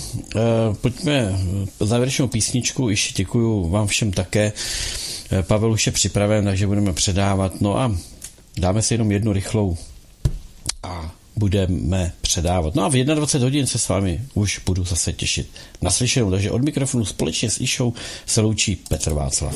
Pojďme závěrečnou písničku. Ještě děkuju vám všem také. Pavel už je připraven, takže budeme předávat. No a dáme si jenom jednu rychlou a budeme předávat. No a v 21 hodin se s vámi už budu zase těšit. Naslyšenou, takže od mikrofonu společně s Išou se loučí Petr Václav.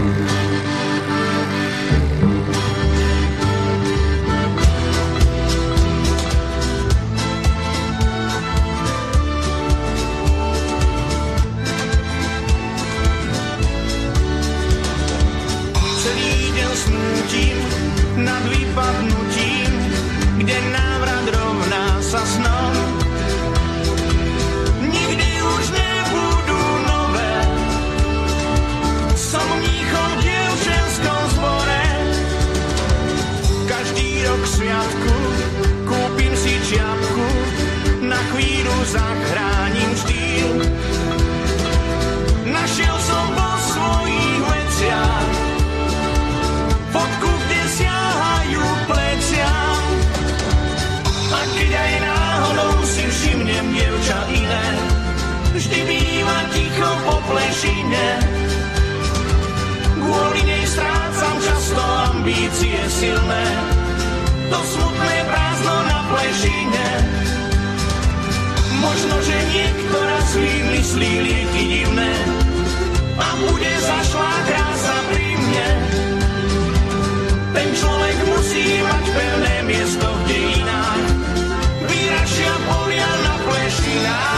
Zachráním štýl. Našiel som vo svojich veciach fotku, kde siahajú plecia. A keď aj náhodou si všimnem dievča iné, vždy býva ticho po plešine. Kvôli nej strácam často ambície silné, to smutné prázdno na plešine. Možno, že niekto raz vymyslí lieky divné a bude zašlá krása pri mne. Ten človek musí mať pevné miesto v dejinách, vyrašia polia na plešinách.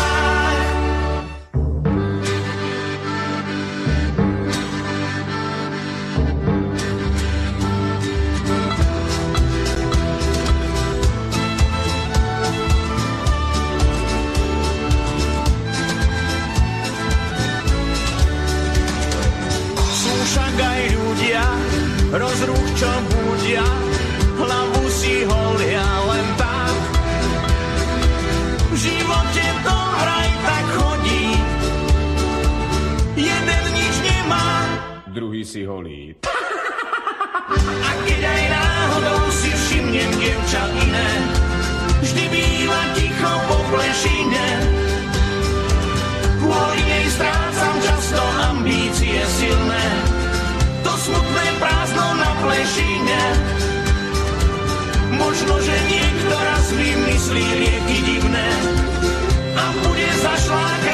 Rozruch, čo budia, hlavu si holia len tak. V živote to hraj tak chodí, jeden nič nemá, druhý si holí. A keď aj náhodou si všimnem dievča iné, vždy býva ticho po plešine. Kvôli nej strácam často ambície silné, to smutné prázdno na plešine. Možno, že niekto raz vymyslí lieky divné a bude zašlákať